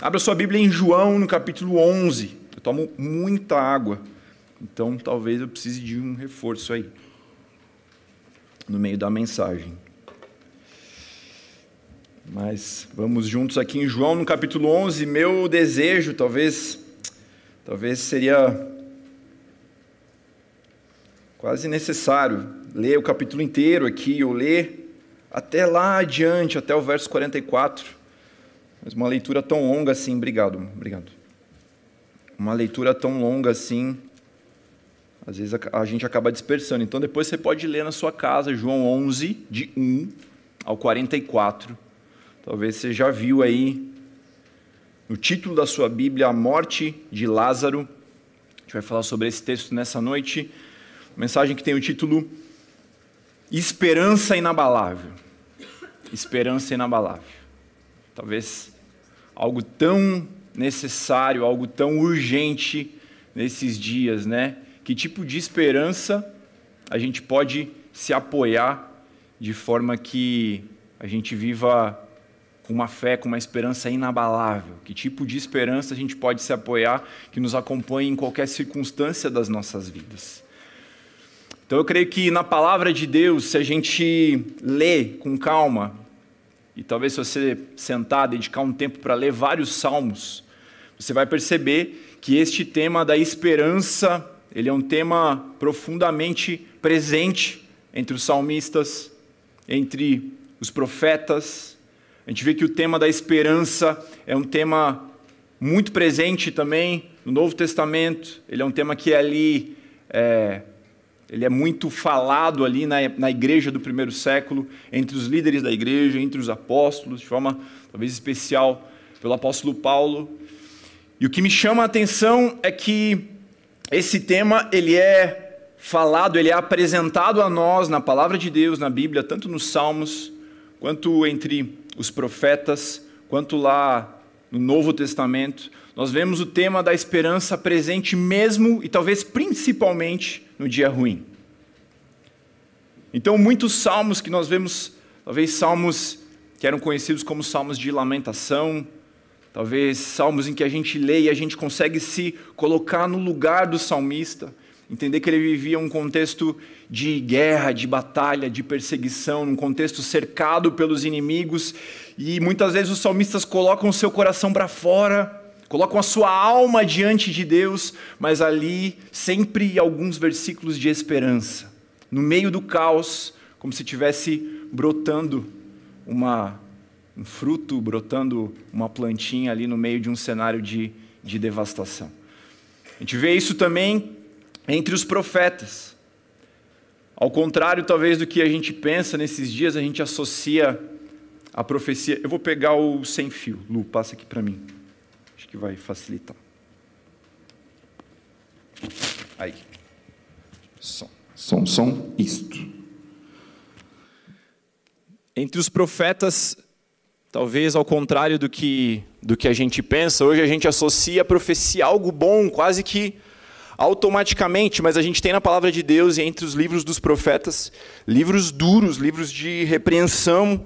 Abra sua Bíblia em João, no capítulo 11. Eu tomo muita água, então talvez eu precise de um reforço aí, no meio da mensagem. Mas vamos juntos aqui em João, no capítulo 11. Meu desejo, talvez seria quase necessário ler o capítulo inteiro aqui, ou ler até lá adiante, até o verso 44. Mas uma leitura tão longa assim, obrigado. Uma leitura tão longa assim, às vezes a gente acaba dispersando. Então depois você pode ler na sua casa, João 11, de 1 ao 44. Talvez você já viu aí, no título da sua Bíblia, a morte de Lázaro. A gente vai falar sobre esse texto nessa noite. Mensagem que tem o título Esperança Inabalável. Esperança Inabalável. Talvez algo tão necessário, algo tão urgente nesses dias, né? Que tipo de esperança a gente pode se apoiar de forma que a gente viva com uma fé, com uma esperança inabalável? Que tipo de esperança a gente pode se apoiar que nos acompanhe em qualquer circunstância das nossas vidas? Então eu creio que na palavra de Deus, se a gente lê com calma, e talvez se você sentar, dedicar um tempo para ler vários salmos, você vai perceber que este tema da esperança, ele é um tema profundamente presente entre os salmistas, entre os profetas. A gente vê que o tema da esperança é um tema muito presente também no Novo Testamento. Ele é um tema que ele é muito falado ali na igreja do primeiro século, entre os líderes da igreja, entre os apóstolos, de forma talvez especial pelo apóstolo Paulo. E o que me chama a atenção é que esse tema, ele é falado, ele é apresentado a nós na palavra de Deus, na Bíblia, tanto nos Salmos, quanto entre os profetas, quanto lá no Novo Testamento. Nós vemos o tema da esperança presente mesmo e talvez principalmente no dia ruim. Então, muitos salmos que nós vemos, talvez salmos que eram conhecidos como salmos de lamentação, talvez salmos em que a gente lê e a gente consegue se colocar no lugar do salmista, entender que ele vivia um contexto de guerra, de batalha, de perseguição, um contexto cercado pelos inimigos, e muitas vezes os salmistas colocam o seu coração para fora, colocam a sua alma diante de Deus, mas ali sempre alguns versículos de esperança. No meio do caos, como se estivesse brotando um fruto, brotando uma plantinha ali no meio de um cenário de devastação. A gente vê isso também entre os profetas. Ao contrário, talvez, do que a gente pensa nesses dias, a gente associa a profecia... Eu vou pegar o sem fio. Lu, passa aqui para mim. Acho que vai facilitar. Aí. Som, isto. Entre os profetas, talvez ao contrário do que a gente pensa, hoje a gente associa a profecia a algo bom, quase que automaticamente, mas a gente tem na palavra de Deus e entre os livros dos profetas, livros duros, livros de repreensão,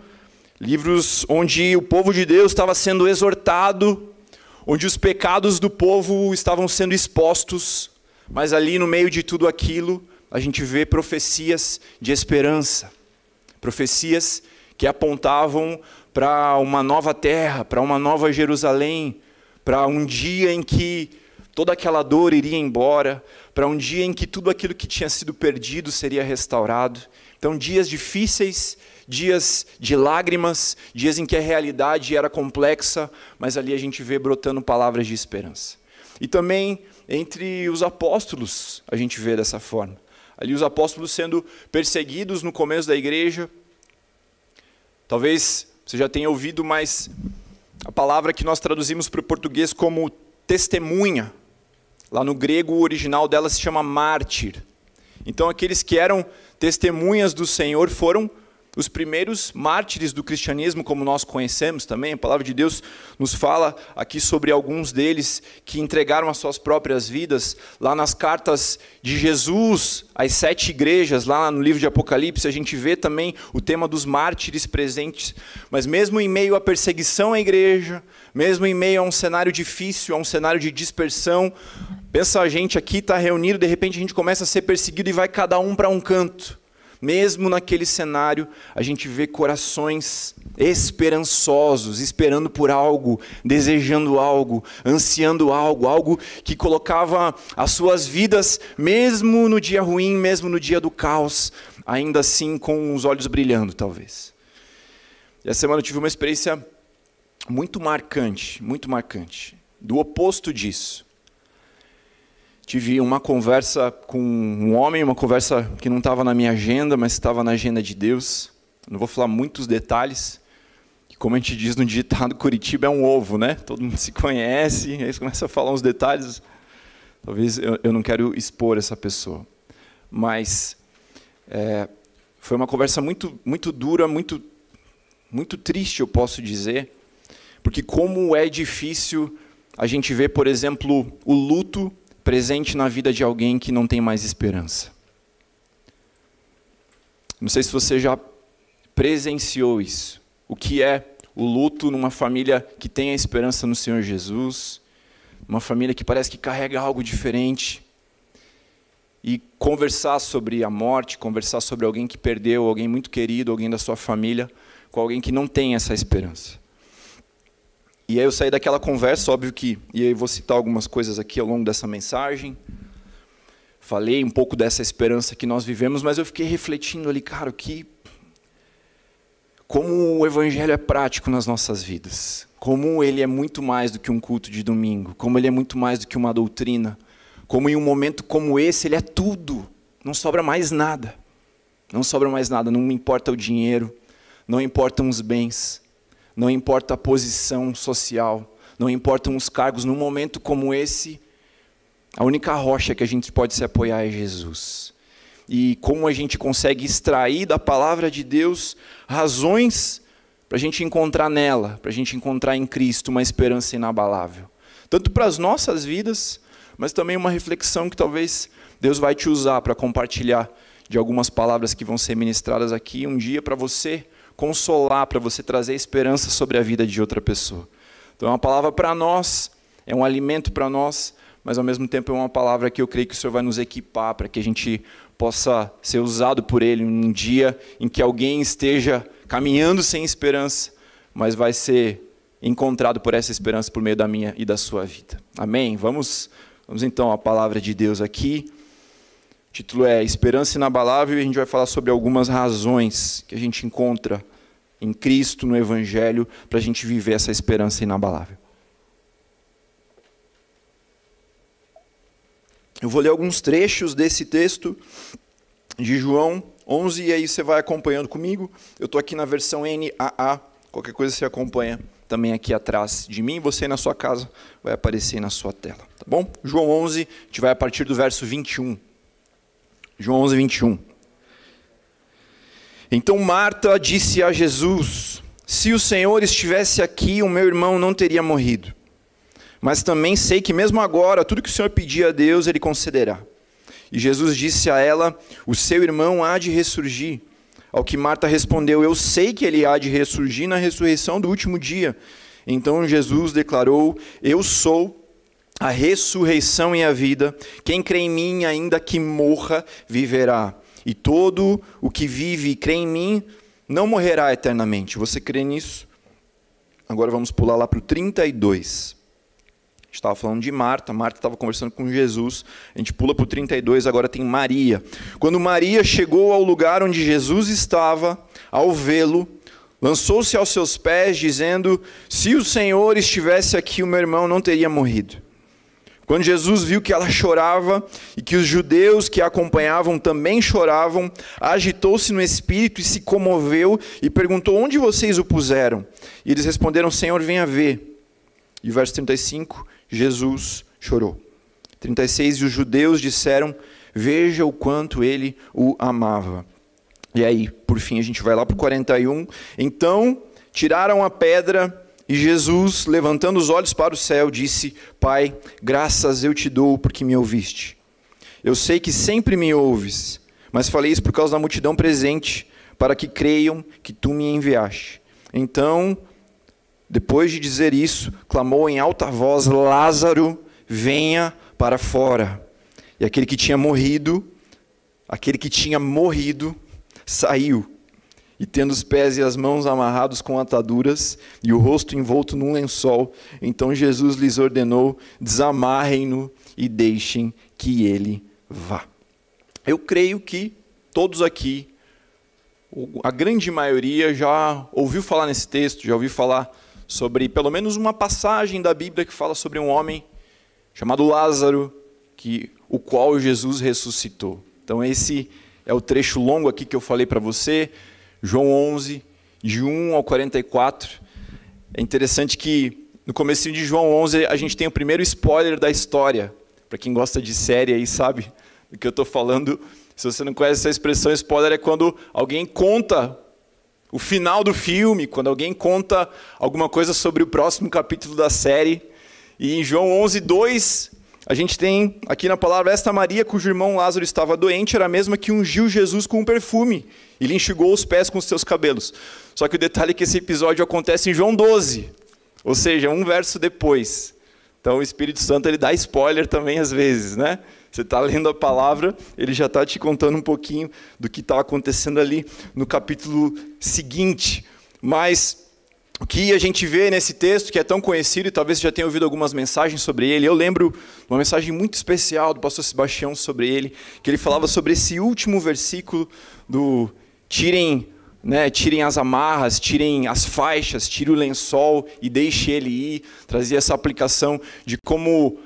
livros onde o povo de Deus estava sendo exortado, onde os pecados do povo estavam sendo expostos, mas ali no meio de tudo aquilo, a gente vê profecias de esperança, profecias que apontavam para uma nova terra, para uma nova Jerusalém, para um dia em que toda aquela dor iria embora, para um dia em que tudo aquilo que tinha sido perdido seria restaurado. Então, dias difíceis, dias de lágrimas, dias em que a realidade era complexa, mas ali a gente vê brotando palavras de esperança. E também entre os apóstolos a gente vê dessa forma. Ali os apóstolos sendo perseguidos no começo da igreja. Talvez você já tenha ouvido, mas a palavra que nós traduzimos para o português como testemunha, lá no grego o original dela se chama mártir. Então aqueles que eram testemunhas do Senhor foram os primeiros mártires do cristianismo, como nós conhecemos também. A palavra de Deus nos fala aqui sobre alguns deles que entregaram as suas próprias vidas. Lá nas cartas de Jesus, às 7 igrejas, lá no livro de Apocalipse, a gente vê também o tema dos mártires presentes. Mas mesmo em meio à perseguição à igreja, mesmo em meio a um cenário difícil, a um cenário de dispersão, pensa, a gente aqui está reunido, de repente a gente começa a ser perseguido e vai cada um para um canto. Mesmo naquele cenário, a gente vê corações esperançosos, esperando por algo, desejando algo, ansiando algo, algo que colocava as suas vidas, mesmo no dia ruim, mesmo no dia do caos, ainda assim com os olhos brilhando, talvez. E essa semana eu tive uma experiência muito marcante, do oposto disso. Tive uma conversa com um homem, uma conversa que não estava na minha agenda, mas estava na agenda de Deus. Não vou falar muitos detalhes, que, como a gente diz no digitado, Curitiba é um ovo, né? Todo mundo se conhece, aí você começa a falar uns detalhes. Talvez eu não quero expor essa pessoa. Mas foi uma conversa muito dura, muito triste, eu posso dizer, porque como é difícil a gente ver, por exemplo, o luto presente na vida de alguém que não tem mais esperança. Não sei se você já presenciou isso. O que é o luto numa família que tem a esperança no Senhor Jesus, uma família que parece que carrega algo diferente. E conversar sobre a morte, conversar sobre alguém que perdeu, alguém muito querido, alguém da sua família, com alguém que não tem essa esperança. E aí eu saí daquela conversa, óbvio que... E aí eu vou citar algumas coisas aqui ao longo dessa mensagem. Falei um pouco dessa esperança que nós vivemos, mas eu fiquei refletindo ali, cara, como o Evangelho é prático nas nossas vidas. Como ele é muito mais do que um culto de domingo. Como ele é muito mais do que uma doutrina. Como em um momento como esse, ele é tudo. Não sobra mais nada. Não sobra mais nada. Não importa o dinheiro. Não importam os bens. Não importa a posição social, não importam os cargos. Num momento como esse, a única rocha que a gente pode se apoiar é Jesus. E como a gente consegue extrair da palavra de Deus razões para a gente encontrar nela, para a gente encontrar em Cristo uma esperança inabalável. Tanto para as nossas vidas, mas também uma reflexão que talvez Deus vai te usar para compartilhar de algumas palavras que vão ser ministradas aqui um dia para você consolar, para você trazer esperança sobre a vida de outra pessoa. Então é uma palavra para nós, é um alimento para nós, mas ao mesmo tempo é uma palavra que eu creio que o Senhor vai nos equipar para que a gente possa ser usado por Ele num dia em que alguém esteja caminhando sem esperança, mas vai ser encontrado por essa esperança por meio da minha e da sua vida. Amém? Vamos então à palavra de Deus aqui. O título é Esperança Inabalável e a gente vai falar sobre algumas razões que a gente encontra em Cristo, no Evangelho, para a gente viver essa esperança inabalável. Eu vou ler alguns trechos desse texto de João 11 e aí você vai acompanhando comigo. Eu estou aqui na versão NAA, qualquer coisa você acompanha também aqui atrás de mim. Você na sua casa vai aparecer na sua tela, tá bom? João 11, a gente vai a partir do verso 21. João 11, 21. Então Marta disse a Jesus: se o Senhor estivesse aqui, o meu irmão não teria morrido. Mas também sei que mesmo agora, tudo que o Senhor pedir a Deus, Ele concederá. E Jesus disse a ela: o seu irmão há de ressurgir. Ao que Marta respondeu: eu sei que ele há de ressurgir na ressurreição do último dia. Então Jesus declarou: eu sou a ressurreição e a vida, quem crê em mim, ainda que morra, viverá. E todo o que vive e crê em mim, não morrerá eternamente. Você crê nisso? Agora vamos pular lá para o 32. A gente estava falando de Marta, Marta estava conversando com Jesus. A gente pula para o 32, agora tem Maria. Quando Maria chegou ao lugar onde Jesus estava, ao vê-lo, lançou-se aos seus pés, dizendo: se o Senhor estivesse aqui, o meu irmão não teria morrido. Quando Jesus viu que ela chorava e que os judeus que a acompanhavam também choravam, agitou-se no espírito e se comoveu e perguntou: onde vocês o puseram? E eles responderam: Senhor, venha ver. E o verso 35, Jesus chorou. 36, e os judeus disseram: veja o quanto ele o amava. E aí, por fim, a gente vai lá para o 41. Então, tiraram a pedra e Jesus, levantando os olhos para o céu, disse: Pai, graças eu te dou porque me ouviste. Eu sei que sempre me ouves, mas falei isso por causa da multidão presente, para que creiam que tu me enviaste. Então, depois de dizer isso, clamou em alta voz: Lázaro, venha para fora. E aquele que tinha morrido, saiu, e tendo os pés e as mãos amarrados com ataduras, e o rosto envolto num lençol, então Jesus lhes ordenou: desamarrem-no e deixem que ele vá. Eu creio que todos aqui, a grande maioria, já ouviu falar nesse texto, já ouviu falar sobre pelo menos uma passagem da Bíblia que fala sobre um homem chamado Lázaro, o qual Jesus ressuscitou. Então esse é o trecho longo aqui que eu falei para você, João 11, de 1 ao 44. É interessante que no comecinho de João 11 a gente tem o primeiro spoiler da história. Para quem gosta de série aí sabe do que eu estou falando. Se você não conhece essa expressão, spoiler é quando alguém conta o final do filme, quando alguém conta alguma coisa sobre o próximo capítulo da série. E em João 11, 2, a gente tem aqui na palavra: esta Maria, cujo irmão Lázaro estava doente, era a mesma que ungiu Jesus com um perfume e lhe enxugou os pés com os seus cabelos. Só que o detalhe é que esse episódio acontece em João 12, ou seja, um verso depois. Então o Espírito Santo ele dá spoiler também às vezes, né? Você está lendo a palavra, ele já está te contando um pouquinho do que está acontecendo ali no capítulo seguinte. Mas o que a gente vê nesse texto, que é tão conhecido, e talvez você já tenha ouvido algumas mensagens sobre ele, eu lembro uma mensagem muito especial do pastor Sebastião sobre ele, que ele falava sobre esse último versículo do tirem as amarras, tirem as faixas, tire o lençol e deixe ele ir. Trazia essa aplicação de como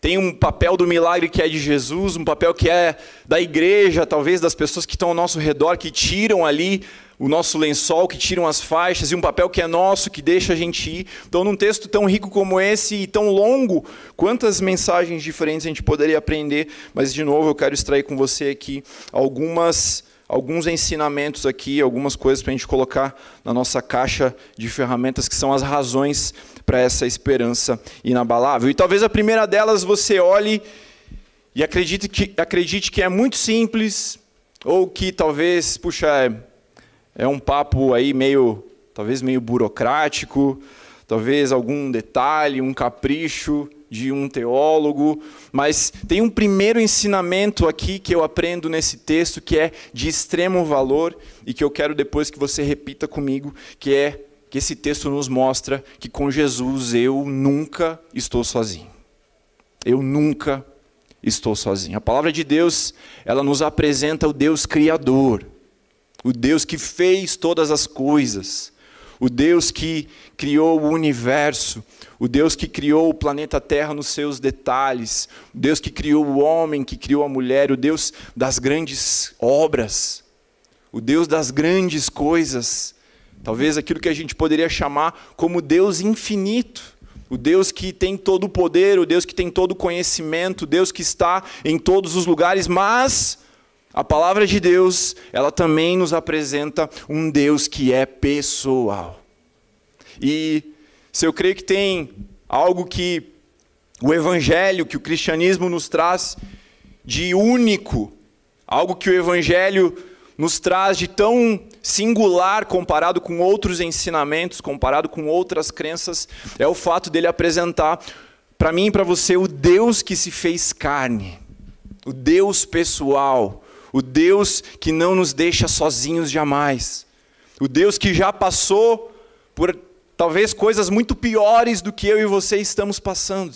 tem um papel do milagre que é de Jesus, um papel que é da igreja, talvez das pessoas que estão ao nosso redor, que tiram ali o nosso lençol, que tiram as faixas, e um papel que é nosso, que deixa a gente ir. Então, num texto tão rico como esse e tão longo, quantas mensagens diferentes a gente poderia aprender, mas, de novo, eu quero extrair com você aqui alguns ensinamentos aqui, algumas coisas para a gente colocar na nossa caixa de ferramentas, que são as razões para essa esperança inabalável. E talvez a primeira delas você olhe e acredite que é muito simples, ou que talvez, é um papo aí talvez meio burocrático, talvez algum detalhe, um capricho de um teólogo, mas tem um primeiro ensinamento aqui que eu aprendo nesse texto, que é de extremo valor, e que eu quero depois que você repita comigo, que é que esse texto nos mostra que com Jesus eu nunca estou sozinho. Eu nunca estou sozinho. A palavra de Deus, ela nos apresenta o Deus Criador, o Deus que fez todas as coisas, o Deus que criou o universo, o Deus que criou o planeta Terra nos seus detalhes, o Deus que criou o homem, que criou a mulher, o Deus das grandes obras, o Deus das grandes coisas, talvez aquilo que a gente poderia chamar como Deus infinito, o Deus que tem todo o poder, o Deus que tem todo o conhecimento, o Deus que está em todos os lugares, mas a palavra de Deus, ela também nos apresenta um Deus que é pessoal. E se eu creio que tem algo que o Evangelho, que o cristianismo nos traz de único, algo que o Evangelho nos traz de tão singular comparado com outros ensinamentos, comparado com outras crenças, é o fato dele apresentar para mim e para você o Deus que se fez carne, o Deus pessoal. O Deus que não nos deixa sozinhos jamais. O Deus que já passou por talvez coisas muito piores do que eu e você estamos passando.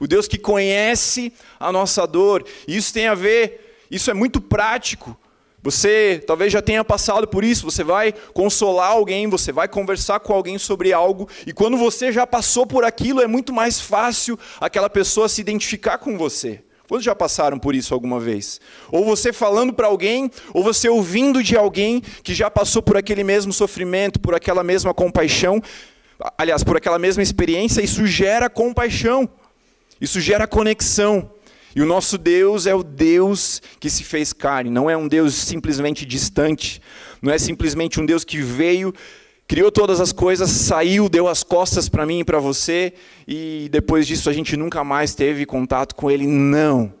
O Deus que conhece a nossa dor. E isso tem a ver, isso é muito prático. Você talvez já tenha passado por isso, você vai consolar alguém, você vai conversar com alguém sobre algo, e quando você já passou por aquilo, é muito mais fácil aquela pessoa se identificar com você. Quantos já passaram por isso alguma vez? Ou você falando para alguém, ou você ouvindo de alguém que já passou por aquele mesmo sofrimento, por aquela mesma compaixão, aliás, por aquela mesma experiência, isso gera compaixão, isso gera conexão. E o nosso Deus é o Deus que se fez carne, não é um Deus simplesmente distante, não é simplesmente um Deus que veio, criou todas as coisas, saiu, deu as costas para mim e para você, e depois disso a gente nunca mais teve contato com Ele, não.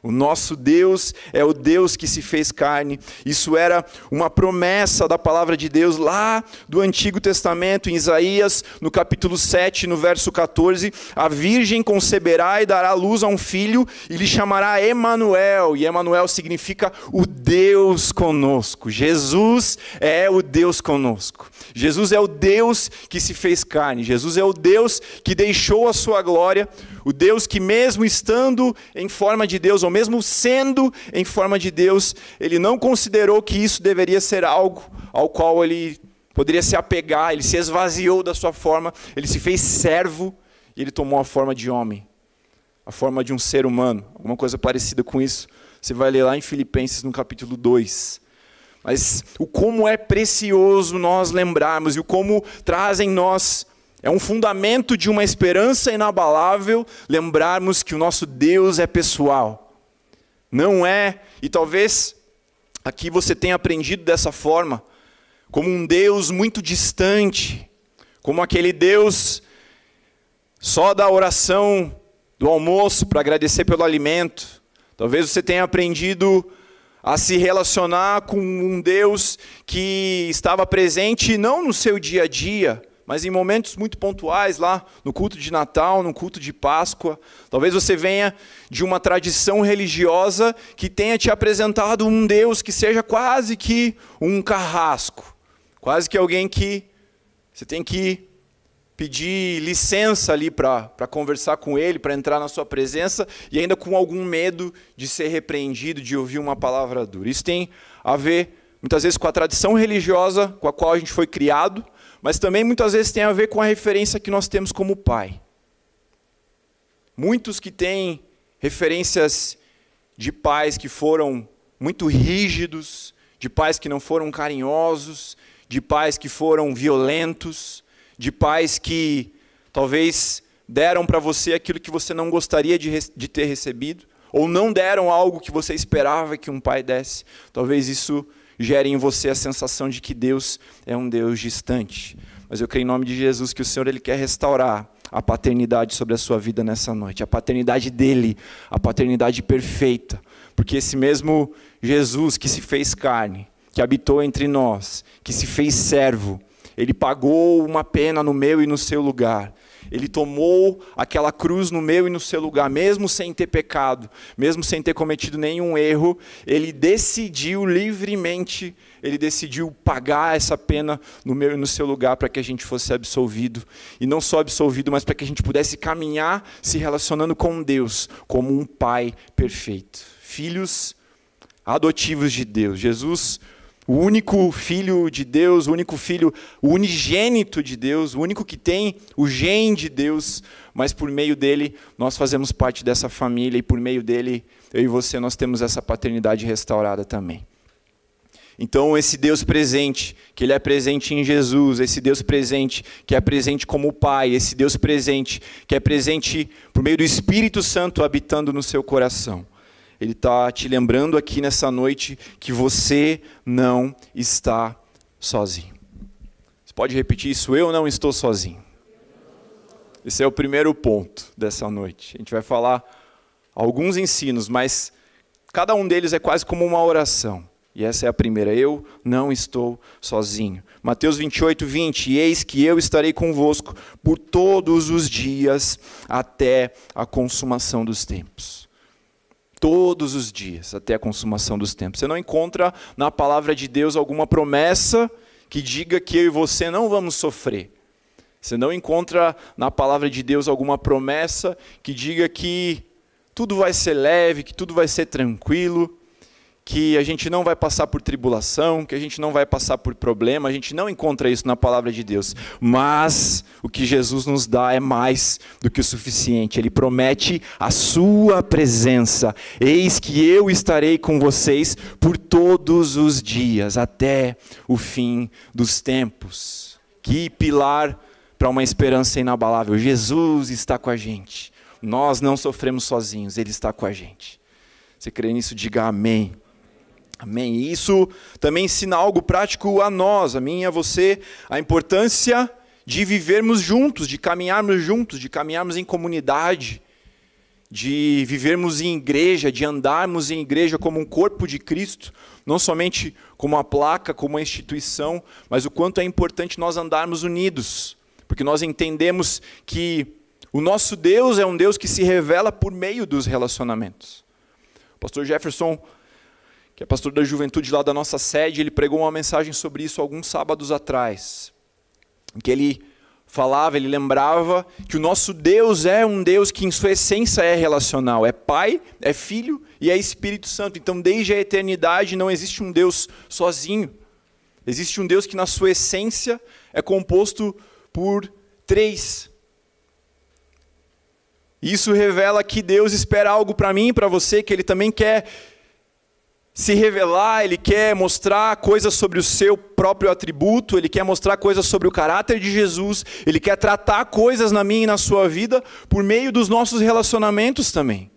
O nosso Deus é o Deus que se fez carne. Isso era uma promessa da palavra de Deus lá do Antigo Testamento, em Isaías, no capítulo 7, no verso 14. A virgem conceberá e dará luz a um filho e lhe chamará Emanuel. E Emanuel significa o Deus conosco. Jesus é o Deus conosco. Jesus é o Deus que se fez carne. Jesus é o Deus que deixou a sua glória. O Deus que mesmo estando em forma de Deus, ou mesmo sendo em forma de Deus, ele não considerou que isso deveria ser algo ao qual ele poderia se apegar, ele se esvaziou da sua forma, ele se fez servo e ele tomou a forma de homem, a forma de um ser humano, alguma coisa parecida com isso. Você vai ler lá em Filipenses no capítulo 2. Mas o como é precioso nós lembrarmos e o como traz em nós, é um fundamento de uma esperança inabalável, lembrarmos que o nosso Deus é pessoal. Não é, e talvez aqui você tenha aprendido dessa forma, como um Deus muito distante, como aquele Deus só da oração do almoço para agradecer pelo alimento. Talvez você tenha aprendido a se relacionar com um Deus que estava presente não no seu dia a dia, mas em momentos muito pontuais, lá no culto de Natal, no culto de Páscoa. Talvez você venha de uma tradição religiosa que tenha te apresentado um Deus que seja quase que um carrasco, quase que alguém que você tem que pedir licença ali para conversar com ele, para entrar na sua presença, e ainda com algum medo de ser repreendido, de ouvir uma palavra dura. Isso tem a ver, muitas vezes, com a tradição religiosa com a qual a gente foi criado, mas também muitas vezes tem a ver com a referência que nós temos como pai. Muitos que têm referências de pais que foram muito rígidos, de pais que não foram carinhosos, de pais que foram violentos, de pais que talvez deram para você aquilo que você não gostaria de ter recebido, ou não deram algo que você esperava que um pai desse. Talvez isso gere em você a sensação de que Deus é um Deus distante. Mas eu creio em nome de Jesus que o Senhor ele quer restaurar a paternidade sobre a sua vida nessa noite. A paternidade dele, a paternidade perfeita. Porque esse mesmo Jesus que se fez carne, que habitou entre nós, que se fez servo, ele pagou uma pena no meu e no seu lugar. Ele tomou aquela cruz no meu e no seu lugar, mesmo sem ter pecado, mesmo sem ter cometido nenhum erro, ele decidiu livremente, ele decidiu pagar essa pena no meu e no seu lugar para que a gente fosse absolvido. E não só absolvido, mas para que a gente pudesse caminhar se relacionando com Deus, como um pai perfeito. Filhos adotivos de Deus. Jesus, o único Filho de Deus, o único Filho, o unigênito de Deus, o único que tem o gene de Deus, mas por meio dele nós fazemos parte dessa família e por meio dele, eu e você, nós temos essa paternidade restaurada também. Então esse Deus presente, que ele é presente em Jesus, esse Deus presente, que é presente como Pai, esse Deus presente, que é presente por meio do Espírito Santo habitando no seu coração. Ele está te lembrando aqui nessa noite que você não está sozinho. Você pode repetir isso? Eu não estou sozinho. Esse é o primeiro ponto dessa noite. A gente vai falar alguns ensinos, mas cada um deles é quase como uma oração. E essa é a primeira. Eu não estou sozinho. Mateus 28, 20. Eis que eu estarei convosco por todos os dias até a consumação dos tempos. Todos os dias, até a consumação dos tempos. Você não encontra na palavra de Deus alguma promessa que diga que eu e você não vamos sofrer. Você não encontra na palavra de Deus alguma promessa que diga que tudo vai ser leve, que tudo vai ser tranquilo, que a gente não vai passar por tribulação, que a gente não vai passar por problema. A gente não encontra isso na palavra de Deus. Mas o que Jesus nos dá é mais do que o suficiente. Ele promete a sua presença. Eis que eu estarei com vocês por todos os dias, até o fim dos tempos. Que pilar para uma esperança inabalável. Jesus está com a gente. Nós não sofremos sozinhos, Ele está com a gente. Você crê nisso? Diga amém. Amém. E isso também ensina algo prático a nós, a mim e a você, a importância de vivermos juntos, de caminharmos em comunidade, de vivermos em igreja, de andarmos em igreja como um corpo de Cristo, não somente como uma placa, como uma instituição, mas o quanto é importante nós andarmos unidos, porque nós entendemos que o nosso Deus é um Deus que se revela por meio dos relacionamentos. O pastor Jefferson, que é pastor da juventude lá da nossa sede, ele pregou uma mensagem sobre isso alguns sábados atrás, em que ele falava, ele lembrava que o nosso Deus é um Deus que em sua essência é relacional, é Pai, é Filho e é Espírito Santo. Então desde a eternidade não existe um Deus sozinho, existe um Deus que na sua essência é composto por três. Isso revela que Deus espera algo para mim e para você, que Ele também quer se revelar, Ele quer mostrar coisas sobre o seu próprio atributo, Ele quer mostrar coisas sobre o caráter de Jesus, Ele quer tratar coisas na minha e na sua vida por meio dos nossos relacionamentos também.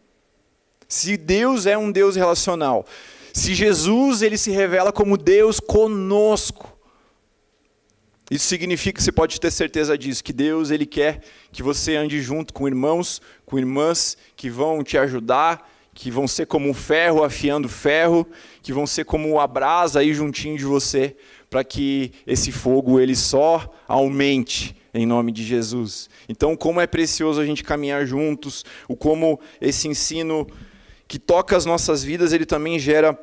Se Deus é um Deus relacional, se Jesus Ele se revela como Deus conosco, isso significa, você pode ter certeza disso, que Deus Ele quer que você ande junto com irmãos, com irmãs que vão te ajudar, que vão ser como um ferro afiando ferro, que vão ser como a brasa aí juntinho de você, para que esse fogo ele só aumente em nome de Jesus. Então, como é precioso a gente caminhar juntos, o como esse ensino que toca as nossas vidas, ele também gera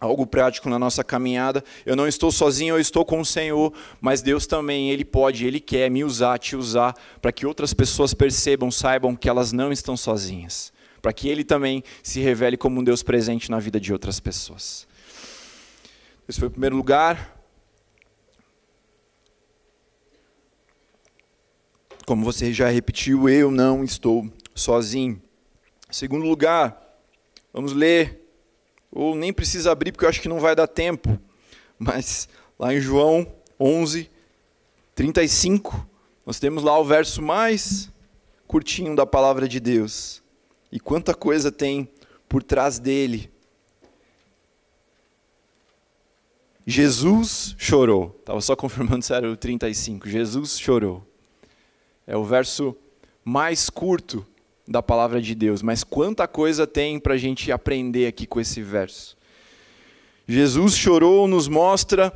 algo prático na nossa caminhada. Eu não estou sozinho, eu estou com o Senhor, mas Deus também, Ele pode, Ele quer me usar, te usar, para que outras pessoas percebam, saibam que elas não estão sozinhas, para que Ele também se revele como um Deus presente na vida de outras pessoas. Esse foi o primeiro lugar. Como você já repetiu, eu não estou sozinho. Segundo lugar, vamos ler, ou nem precisa abrir, porque eu acho que não vai dar tempo, mas lá em João 11, 35, nós temos lá o verso mais curtinho da palavra de Deus. E quanta coisa tem por trás dele. Jesus chorou. Estava só confirmando se era o 35. Jesus chorou. É o verso mais curto da palavra de Deus. Mas quanta coisa tem para a gente aprender aqui com esse verso. Jesus chorou nos mostra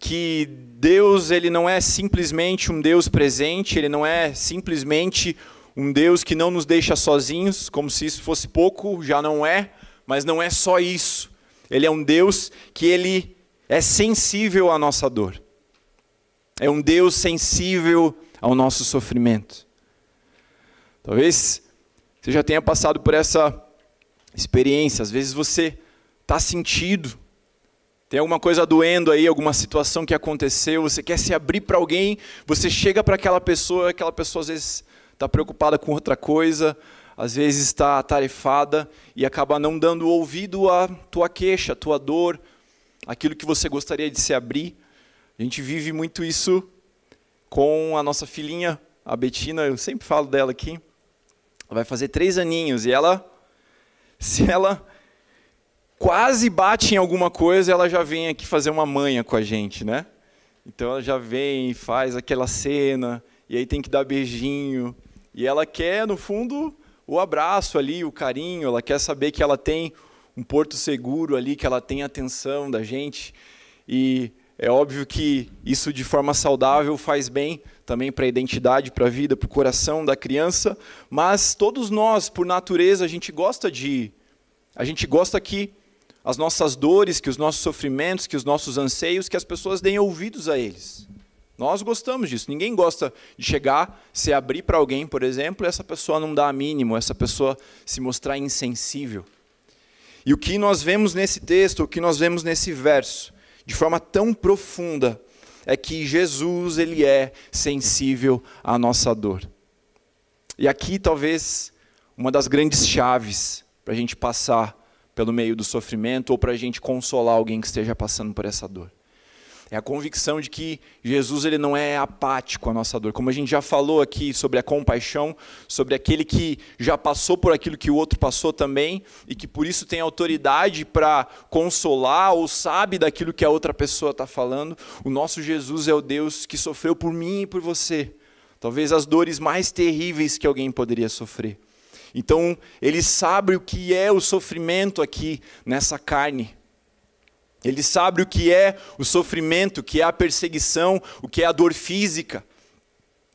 que Deus ele não é simplesmente um Deus presente. Ele não é simplesmente um Deus que não nos deixa sozinhos, como se isso fosse pouco, já não é, mas não é só isso. Ele é um Deus que ele é sensível à nossa dor. É um Deus sensível ao nosso sofrimento. Talvez você já tenha passado por essa experiência, às vezes você está sentido, tem alguma coisa doendo aí, alguma situação que aconteceu, você quer se abrir para alguém, você chega para aquela pessoa às vezes está preocupada com outra coisa, às vezes está atarefada e acaba não dando ouvido à tua queixa, à tua dor, aquilo que você gostaria de se abrir. A gente vive muito isso com a nossa filhinha, a Betina, eu sempre falo dela aqui, ela vai fazer 3 aninhos e ela, se ela quase bate em alguma coisa, ela já vem aqui fazer uma manha com a gente, né? Então ela já vem e faz aquela cena, e aí tem que dar beijinho. E ela quer, no fundo, o abraço ali, o carinho, ela quer saber que ela tem um porto seguro ali, que ela tem a atenção da gente. E é óbvio que isso de forma saudável faz bem também para a identidade, para a vida, para o coração da criança. Mas todos nós, por natureza, a gente gosta que as nossas dores, que os nossos sofrimentos, que os nossos anseios, que as pessoas deem ouvidos a eles. Nós gostamos disso, ninguém gosta de chegar, se abrir para alguém, por exemplo, e essa pessoa não dá a mínima, essa pessoa se mostrar insensível. E o que nós vemos nesse texto, o que nós vemos nesse verso, de forma tão profunda, é que Jesus ele é sensível à nossa dor. E aqui talvez uma das grandes chaves para a gente passar pelo meio do sofrimento ou para a gente consolar alguém que esteja passando por essa dor. É a convicção de que Jesus ele não é apático à nossa dor. Como a gente já falou aqui sobre a compaixão, sobre aquele que já passou por aquilo que o outro passou também, e que por isso tem autoridade para consolar ou sabe daquilo que a outra pessoa está falando, o nosso Jesus é o Deus que sofreu por mim e por você. Talvez as dores mais terríveis que alguém poderia sofrer. Então, ele sabe o que é o sofrimento aqui nessa carne. Ele sabe o que é o sofrimento, o que é a perseguição, o que é a dor física,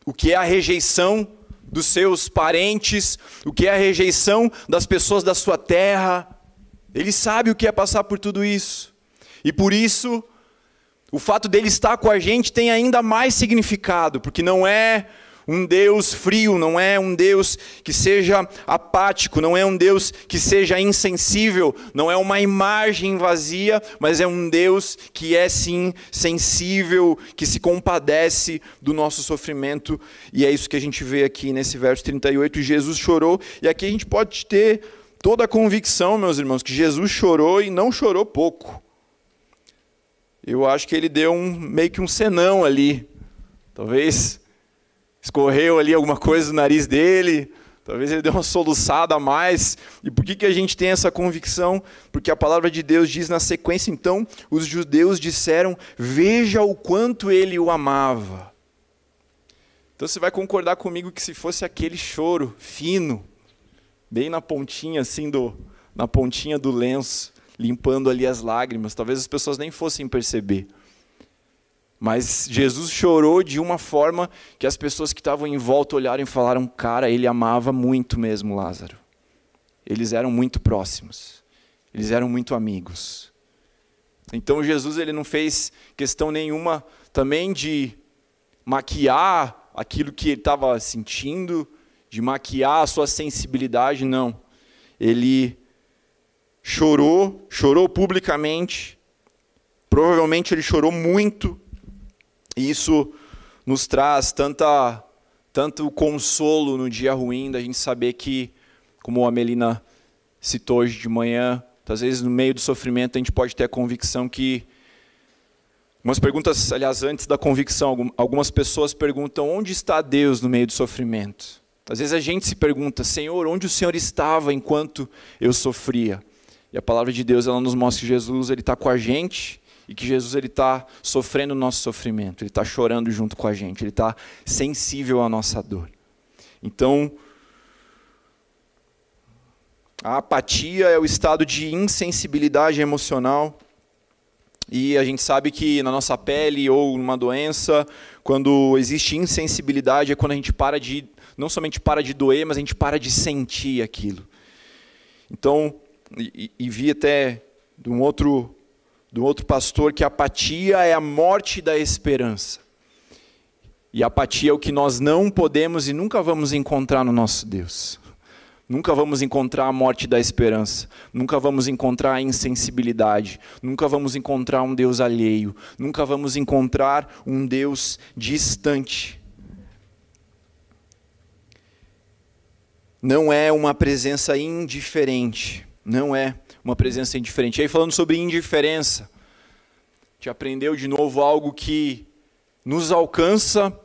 o que é a rejeição dos seus parentes, o que é a rejeição das pessoas da sua terra. Ele sabe o que é passar por tudo isso. E por isso, o fato dele estar com a gente tem ainda mais significado, porque não é um Deus frio, não é um Deus que seja apático, não é um Deus que seja insensível, não é uma imagem vazia, mas é um Deus que é sim sensível, que se compadece do nosso sofrimento, e é isso que a gente vê aqui nesse verso 38, Jesus chorou, e aqui a gente pode ter toda a convicção, meus irmãos, que Jesus chorou e não chorou pouco. Eu acho que ele deu meio que um senão ali, talvez escorreu ali alguma coisa do nariz dele, talvez ele deu uma soluçada a mais. E por que a gente tem essa convicção? Porque a palavra de Deus diz na sequência, então, os judeus disseram, veja o quanto ele o amava. Então você vai concordar comigo que se fosse aquele choro fino, bem na pontinha assim, na pontinha do lenço, limpando ali as lágrimas, talvez as pessoas nem fossem perceber. Mas Jesus chorou de uma forma que as pessoas que estavam em volta olharam e falaram, cara, ele amava muito mesmo Lázaro. Eles eram muito próximos. Eles eram muito amigos. Então Jesus ele não fez questão nenhuma também de maquiar aquilo que ele estava sentindo, de maquiar a sua sensibilidade, não. Ele chorou publicamente. Provavelmente ele chorou muito. E isso nos traz tanto consolo no dia ruim, da gente saber que, como a Melina citou hoje de manhã, às vezes no meio do sofrimento a gente pode ter a convicção que... Umas perguntas, aliás, antes da convicção, algumas pessoas perguntam, onde está Deus no meio do sofrimento? Às vezes a gente se pergunta, Senhor, onde o Senhor estava enquanto eu sofria? E a palavra de Deus ela nos mostra que Jesus está com a gente, e que Jesus está sofrendo o nosso sofrimento, ele está chorando junto com a gente, ele está sensível à nossa dor. Então, a apatia é o estado de insensibilidade emocional, e a gente sabe que na nossa pele ou numa doença, quando existe insensibilidade é quando a gente não somente para de doer, mas a gente para de sentir aquilo. Então, e vi até de um outro pastor, que a apatia é a morte da esperança. E a apatia é o que nós não podemos e nunca vamos encontrar no nosso Deus. Nunca vamos encontrar a morte da esperança. Nunca vamos encontrar a insensibilidade. Nunca vamos encontrar um Deus alheio. Nunca vamos encontrar um Deus distante. Não é uma presença indiferente. Não é uma presença indiferente. E aí, falando sobre indiferença, a gente aprendeu de novo algo que nos alcança,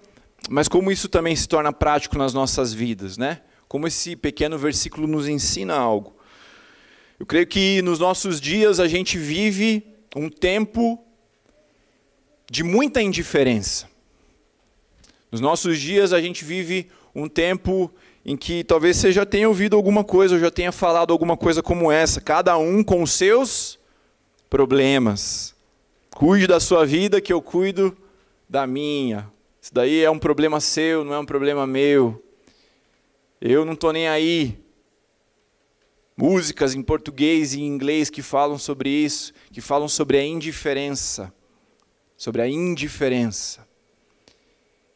mas como isso também se torna prático nas nossas vidas, né? Como esse pequeno versículo nos ensina algo. Eu creio que nos nossos dias a gente vive um tempo de muita indiferença. Nos nossos dias a gente vive um tempo em que talvez você já tenha ouvido alguma coisa, ou já tenha falado alguma coisa como essa. Cada um com os seus problemas. Cuide da sua vida que eu cuido da minha. Isso daí é um problema seu, não é um problema meu. Eu não estou nem aí. Músicas em português e em inglês que falam sobre isso, que falam sobre a indiferença. Sobre a indiferença.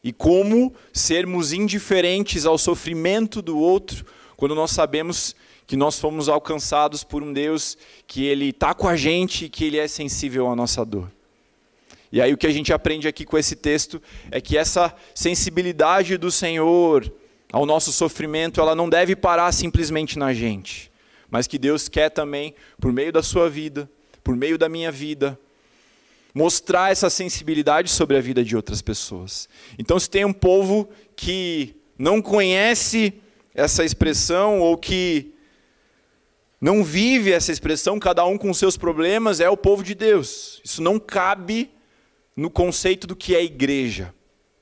E como sermos indiferentes ao sofrimento do outro, quando nós sabemos que nós fomos alcançados por um Deus, que Ele está com a gente e que Ele é sensível à nossa dor. E aí o que a gente aprende aqui com esse texto é que essa sensibilidade do Senhor ao nosso sofrimento, ela não deve parar simplesmente na gente, mas que Deus quer também, por meio da sua vida, por meio da minha vida, mostrar essa sensibilidade sobre a vida de outras pessoas. Então, se tem um povo que não conhece essa expressão, ou que não vive essa expressão, cada um com seus problemas, é o povo de Deus. Isso não cabe no conceito do que é igreja.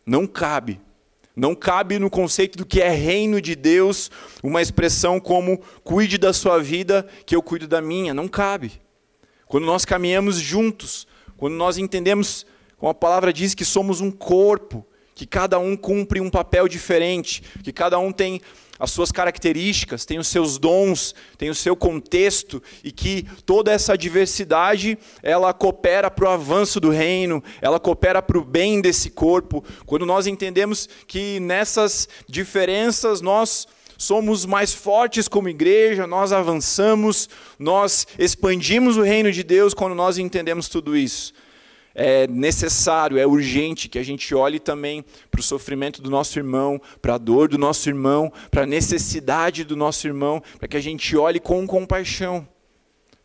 Não cabe. Não cabe no conceito do que é reino de Deus, uma expressão como cuide da sua vida, que eu cuido da minha. Não cabe. Quando nós caminhamos juntos, quando nós entendemos, como a palavra diz, que somos um corpo, que cada um cumpre um papel diferente, que cada um tem as suas características, tem os seus dons, tem o seu contexto, e que toda essa diversidade, ela coopera para o avanço do reino, ela coopera para o bem desse corpo. Quando nós entendemos que nessas diferenças nós somos mais fortes como igreja, nós avançamos, nós expandimos o reino de Deus, quando nós entendemos tudo isso. É necessário, é urgente que a gente olhe também para o sofrimento do nosso irmão, para a dor do nosso irmão, para a necessidade do nosso irmão, para que a gente olhe com compaixão,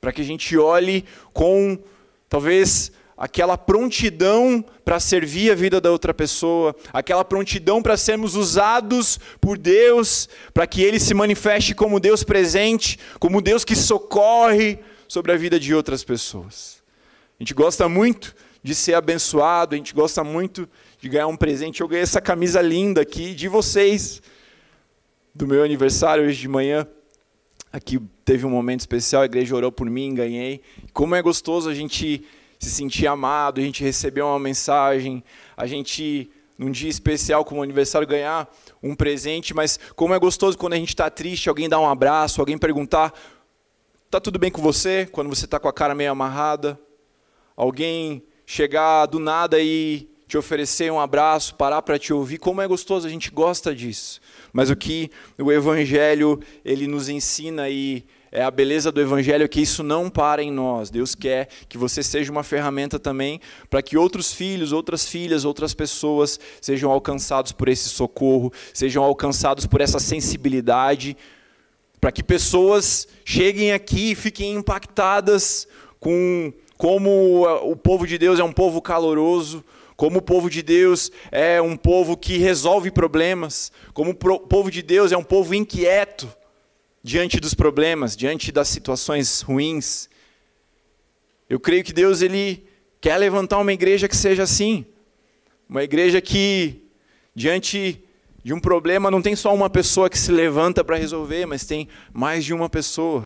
para que a gente olhe com, talvez, aquela prontidão para servir a vida da outra pessoa, aquela prontidão para sermos usados por Deus, para que Ele se manifeste como Deus presente, como Deus que socorre sobre a vida de outras pessoas. A gente gosta muito de ser abençoado, a gente gosta muito de ganhar um presente. Eu ganhei essa camisa linda aqui de vocês, do meu aniversário hoje de manhã. Aqui teve um momento especial, a igreja orou por mim, ganhei. Como é gostoso a gente se sentir amado, a gente receber uma mensagem, a gente, num dia especial como o aniversário, ganhar um presente. Mas como é gostoso quando a gente está triste, alguém dá um abraço, alguém perguntar, está tudo bem com você? Quando você está com a cara meio amarrada. Alguém chegar do nada e te oferecer um abraço, parar para te ouvir, como é gostoso, a gente gosta disso. Mas o que o Evangelho, ele nos ensina, e é a beleza do Evangelho, é que isso não para em nós. Deus quer que você seja uma ferramenta também para que outros filhos, outras filhas, outras pessoas sejam alcançados por esse socorro, sejam alcançados por essa sensibilidade, para que pessoas cheguem aqui e fiquem impactadas com como o povo de Deus é um povo caloroso, como o povo de Deus é um povo que resolve problemas, como o povo de Deus é um povo inquieto diante dos problemas, diante das situações ruins. Eu creio que Deus, ele quer levantar uma igreja que seja assim, uma igreja que, diante de um problema, não tem só uma pessoa que se levanta para resolver, mas tem mais de uma pessoa.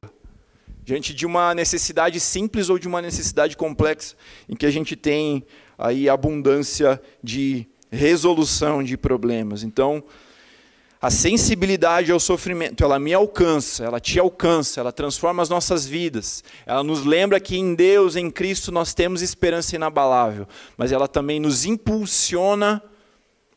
Diante de uma necessidade simples ou de uma necessidade complexa, em que a gente tem aí abundância de resolução de problemas. Então, a sensibilidade ao sofrimento, ela me alcança, ela te alcança, ela transforma as nossas vidas. Ela nos lembra que em Deus, em Cristo, nós temos esperança inabalável. Mas ela também nos impulsiona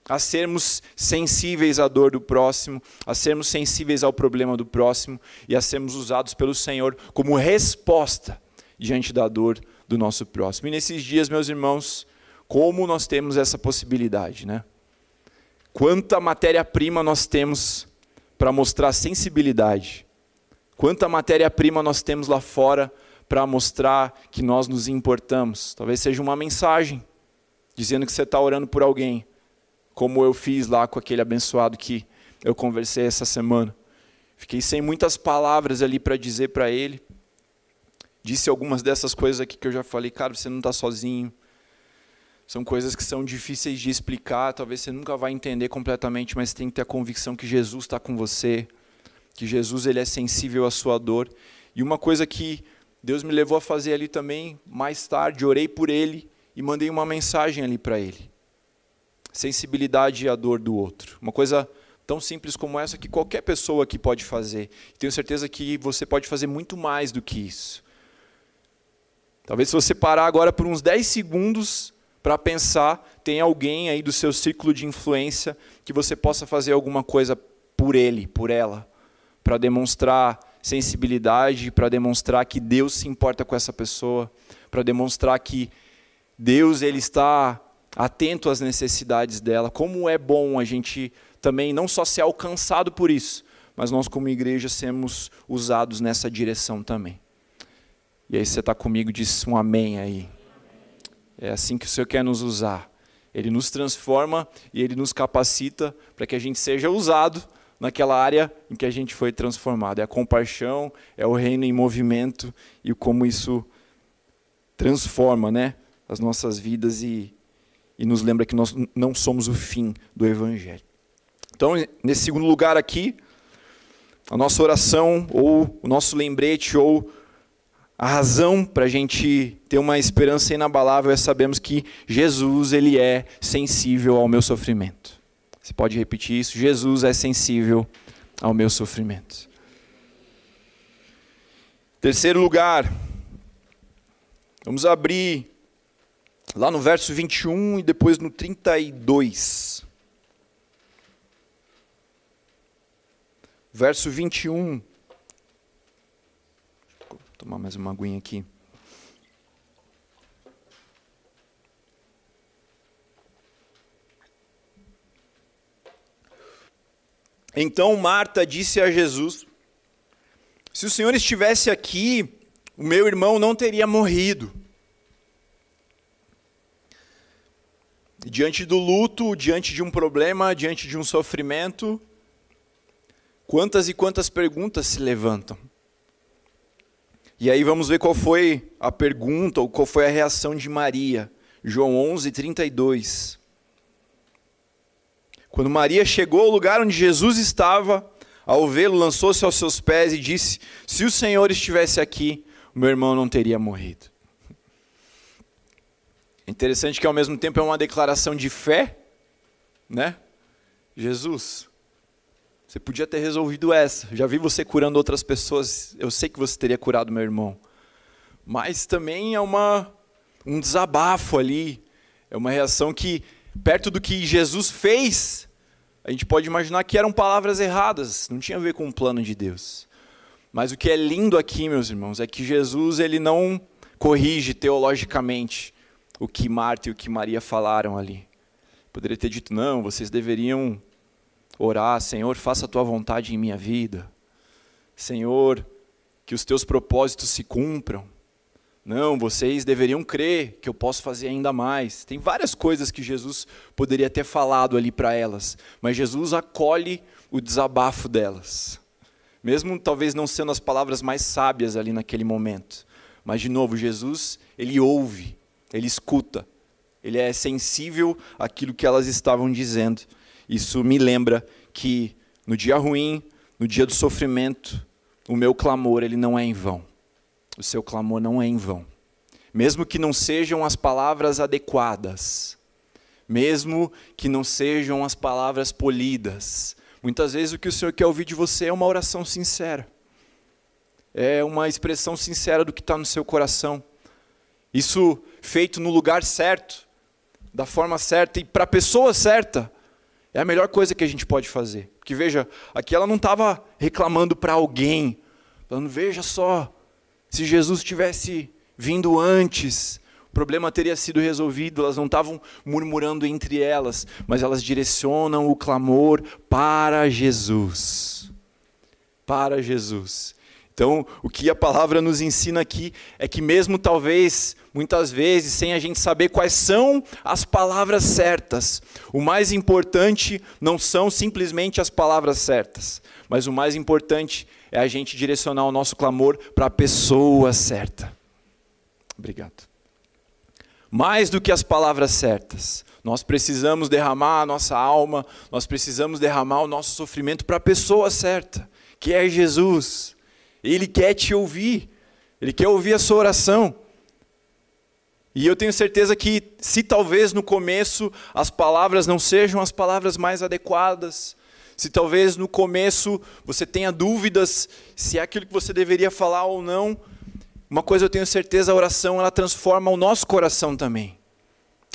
a sermos sensíveis à dor do próximo, a sermos sensíveis ao problema do próximo e a sermos usados pelo Senhor como resposta diante da dor do nosso próximo. E nesses dias, meus irmãos, como nós temos essa possibilidade, né? Quanta matéria-prima nós temos para mostrar sensibilidade. Quanta matéria-prima nós temos lá fora para mostrar que nós nos importamos. Talvez seja uma mensagem dizendo que você está orando por alguém, como eu fiz lá com aquele abençoado que eu conversei essa semana. Fiquei sem muitas palavras ali para dizer para ele. Disse algumas dessas coisas aqui que eu já falei. Cara, você não está sozinho. São coisas que são difíceis de explicar. Talvez você nunca vai entender completamente, mas tem que ter a convicção que Jesus está com você. Que Jesus, ele é sensível à sua dor. E uma coisa que Deus me levou a fazer ali também, mais tarde, orei por ele e mandei uma mensagem ali para ele. Sensibilidade à dor do outro. Uma coisa tão simples como essa que qualquer pessoa aqui pode fazer. Tenho certeza que você pode fazer muito mais do que isso. Talvez se você parar agora por uns 10 segundos para pensar, tem alguém aí do seu círculo de influência que você possa fazer alguma coisa por ele, por ela, para demonstrar sensibilidade, para demonstrar que Deus se importa com essa pessoa, para demonstrar que Deus, ele está atento às necessidades dela. Como é bom a gente também não só ser alcançado por isso, mas nós como igreja sermos usados nessa direção também. E aí, você está comigo, diz um amém aí. É assim que o Senhor quer nos usar. Ele nos transforma e Ele nos capacita para que a gente seja usado naquela área em que a gente foi transformado. É a compaixão, é o reino em movimento e como isso transforma, né, as nossas vidas e nos lembra que nós não somos o fim do Evangelho. Então, nesse segundo lugar aqui, a nossa oração ou o nosso lembrete ou a razão para a gente ter uma esperança inabalável é sabermos que Jesus, Ele é sensível ao meu sofrimento. Você pode repetir isso? Jesus é sensível ao meu sofrimento. Terceiro lugar, vamos abrir lá no verso 21 e depois no 32. Verso 21. Vou tomar mais uma aguinha aqui. Então Marta disse a Jesus: se o Senhor estivesse aqui, o meu irmão não teria morrido. E diante do luto, diante de um problema, diante de um sofrimento, quantas e quantas perguntas se levantam. E aí vamos ver qual foi a pergunta, ou qual foi a reação de Maria. João 11, 32. Quando Maria chegou ao lugar onde Jesus estava, ao vê-lo, lançou-se aos seus pés e disse: se o Senhor estivesse aqui, o meu irmão não teria morrido. É interessante que ao mesmo tempo é uma declaração de fé, né? Jesus, você podia ter resolvido essa. Já vi você curando outras pessoas. Eu sei que você teria curado meu irmão. Mas também é um desabafo ali. É uma reação que, perto do que Jesus fez, a gente pode imaginar que eram palavras erradas. Não tinha a ver com o plano de Deus. Mas o que é lindo aqui, meus irmãos, é que Jesus, ele não corrige teologicamente o que Marta e o que Maria falaram ali. Poderia ter dito: não, vocês deveriam orar: Senhor, faça a tua vontade em minha vida. Senhor, que os teus propósitos se cumpram. Não, vocês deveriam crer que eu posso fazer ainda mais. Tem várias coisas que Jesus poderia ter falado ali para elas, mas Jesus acolhe o desabafo delas. Mesmo talvez não sendo as palavras mais sábias ali naquele momento. Mas de novo, Jesus, ele ouve, ele escuta. Ele é sensível àquilo que elas estavam dizendo. Isso me lembra que no dia ruim, no dia do sofrimento, o meu clamor, ele não é em vão. O seu clamor não é em vão. Mesmo que não sejam as palavras adequadas, mesmo que não sejam as palavras polidas, muitas vezes o que o Senhor quer ouvir de você é uma oração sincera. É uma expressão sincera do que está no seu coração. Isso feito no lugar certo, da forma certa e para a pessoa certa, é a melhor coisa que a gente pode fazer. Porque veja, aqui ela não estava reclamando para alguém, falando: veja só, se Jesus tivesse vindo antes, o problema teria sido resolvido. Elas não estavam murmurando entre elas, mas elas direcionam o clamor para Jesus. Para Jesus. Então, o que a palavra nos ensina aqui é que mesmo talvez, muitas vezes, sem a gente saber quais são as palavras certas, o mais importante não são simplesmente as palavras certas, mas o mais importante é a gente direcionar o nosso clamor para a pessoa certa. Obrigado. Mais do que as palavras certas, nós precisamos derramar a nossa alma, nós precisamos derramar o nosso sofrimento para a pessoa certa, que é Jesus. Ele quer te ouvir, Ele quer ouvir a sua oração. E eu tenho certeza que, se talvez no começo as palavras não sejam as palavras mais adequadas, se talvez no começo você tenha dúvidas se é aquilo que você deveria falar ou não, uma coisa eu tenho certeza: a oração, ela transforma o nosso coração também.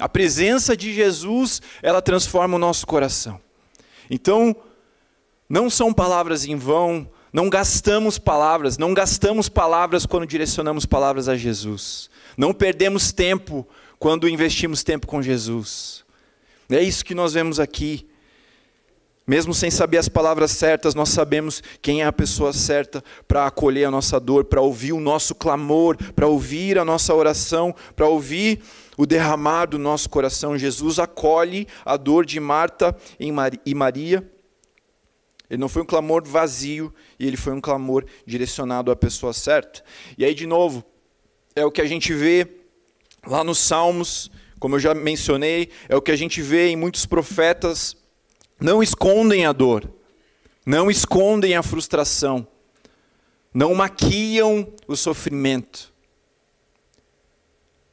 A presença de Jesus, ela transforma o nosso coração. Então, não são palavras em vão. Não gastamos palavras quando direcionamos palavras a Jesus. Não perdemos tempo quando investimos tempo com Jesus. É isso que nós vemos aqui. Mesmo sem saber as palavras certas, nós sabemos quem é a pessoa certa para acolher a nossa dor, para ouvir o nosso clamor, para ouvir a nossa oração, para ouvir o derramar do nosso coração. Jesus acolhe a dor de Marta e Maria. Ele não foi um clamor vazio, ele foi um clamor direcionado à pessoa certa. E aí, de novo, é o que a gente vê lá nos Salmos, como eu já mencionei, é o que a gente vê em muitos profetas. Não escondem a dor, não escondem a frustração, não maquiam o sofrimento.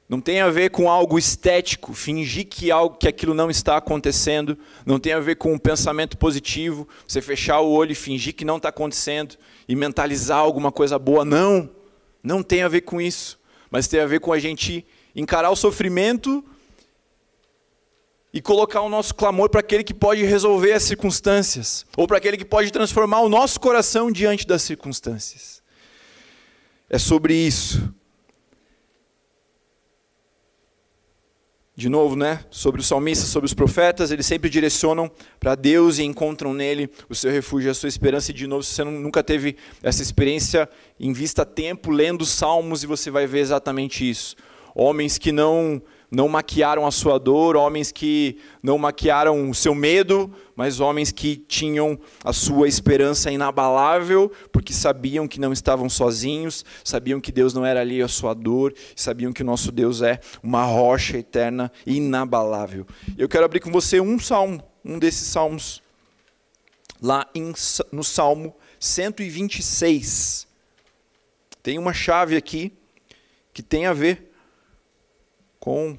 Não tem a ver com algo estético, fingir que aquilo não está acontecendo, não tem a ver com um pensamento positivo, você fechar o olho e fingir que não está acontecendo e mentalizar alguma coisa boa. Não, não tem a ver com isso, mas tem a ver com a gente encarar o sofrimento e colocar o nosso clamor para aquele que pode resolver as circunstâncias, ou para aquele que pode transformar o nosso coração diante das circunstâncias. É sobre isso. De novo, né? Sobre os salmistas, sobre os profetas, eles sempre direcionam para Deus e encontram nele o seu refúgio, a sua esperança. E de novo, se você nunca teve essa experiência, invista tempo lendo os Salmos e você vai ver exatamente isso. Homens que não maquiaram a sua dor, homens que não maquiaram o seu medo, mas homens que tinham a sua esperança inabalável, porque sabiam que não estavam sozinhos, sabiam que Deus não era alheio à sua dor, sabiam que o nosso Deus é uma rocha eterna e inabalável. Eu quero abrir com você um salmo, um desses salmos, lá no Salmo 126. Tem uma chave aqui que tem a ver com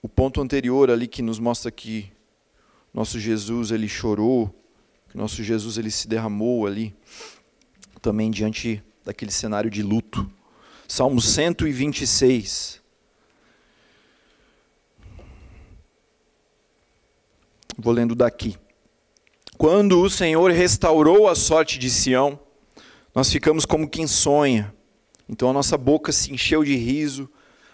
o ponto anterior ali, que nos mostra que nosso Jesus ele chorou, que nosso Jesus ele se derramou ali, também diante daquele cenário de luto. Salmo 126. Vou lendo daqui. Quando o Senhor restaurou a sorte de Sião, nós ficamos como quem sonha. Então a nossa boca se encheu de riso,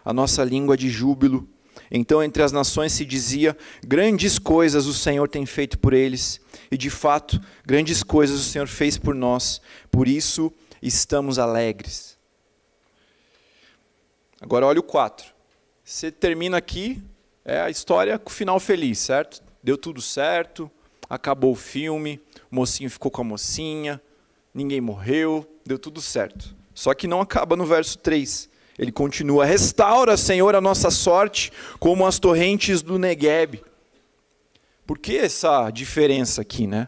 a nossa língua de júbilo. Então entre as nações se dizia, grandes coisas o Senhor tem feito por eles. E de fato, grandes coisas o Senhor fez por nós. Por isso estamos alegres. Agora olha o 4. Você termina aqui, é a história com o final feliz, certo? Deu tudo certo, acabou o filme, o mocinho ficou com a mocinha, ninguém morreu, deu tudo certo. Só que não acaba no verso 3. Ele continua, restaura, Senhor, a nossa sorte, como as torrentes do Negueb. Por que essa diferença aqui, né?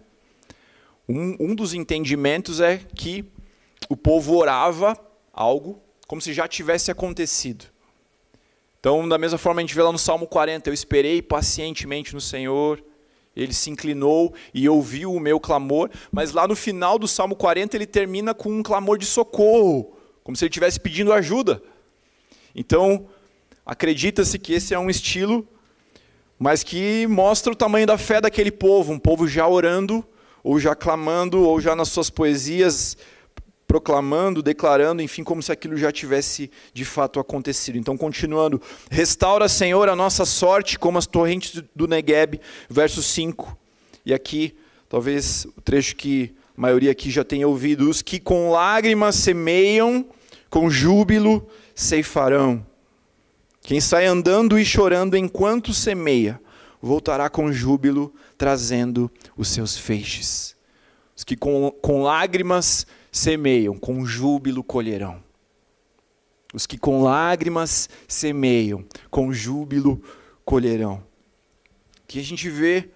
Um dos entendimentos é que o povo orava algo como se já tivesse acontecido. Então, da mesma forma, a gente vê lá no Salmo 40, eu esperei pacientemente no Senhor, ele se inclinou e ouviu o meu clamor, mas lá no final do Salmo 40 ele termina com um clamor de socorro, como se ele estivesse pedindo ajuda. Então, acredita-se que esse é um estilo, mas que mostra o tamanho da fé daquele povo, um povo já orando, ou já clamando, ou já nas suas poesias, proclamando, declarando, enfim, como se aquilo já tivesse de fato acontecido. Então, continuando, restaura, Senhor, a nossa sorte como as torrentes do Negueb, verso 5. E aqui, talvez o trecho que a maioria aqui já tenha ouvido, os que com lágrimas semeiam, com júbilo ceifarão. Quem sai andando e chorando enquanto semeia, voltará com júbilo, trazendo os seus feixes. Os que com lágrimas semeiam, com júbilo colherão. Os que com lágrimas semeiam, com júbilo colherão. Aqui a gente vê,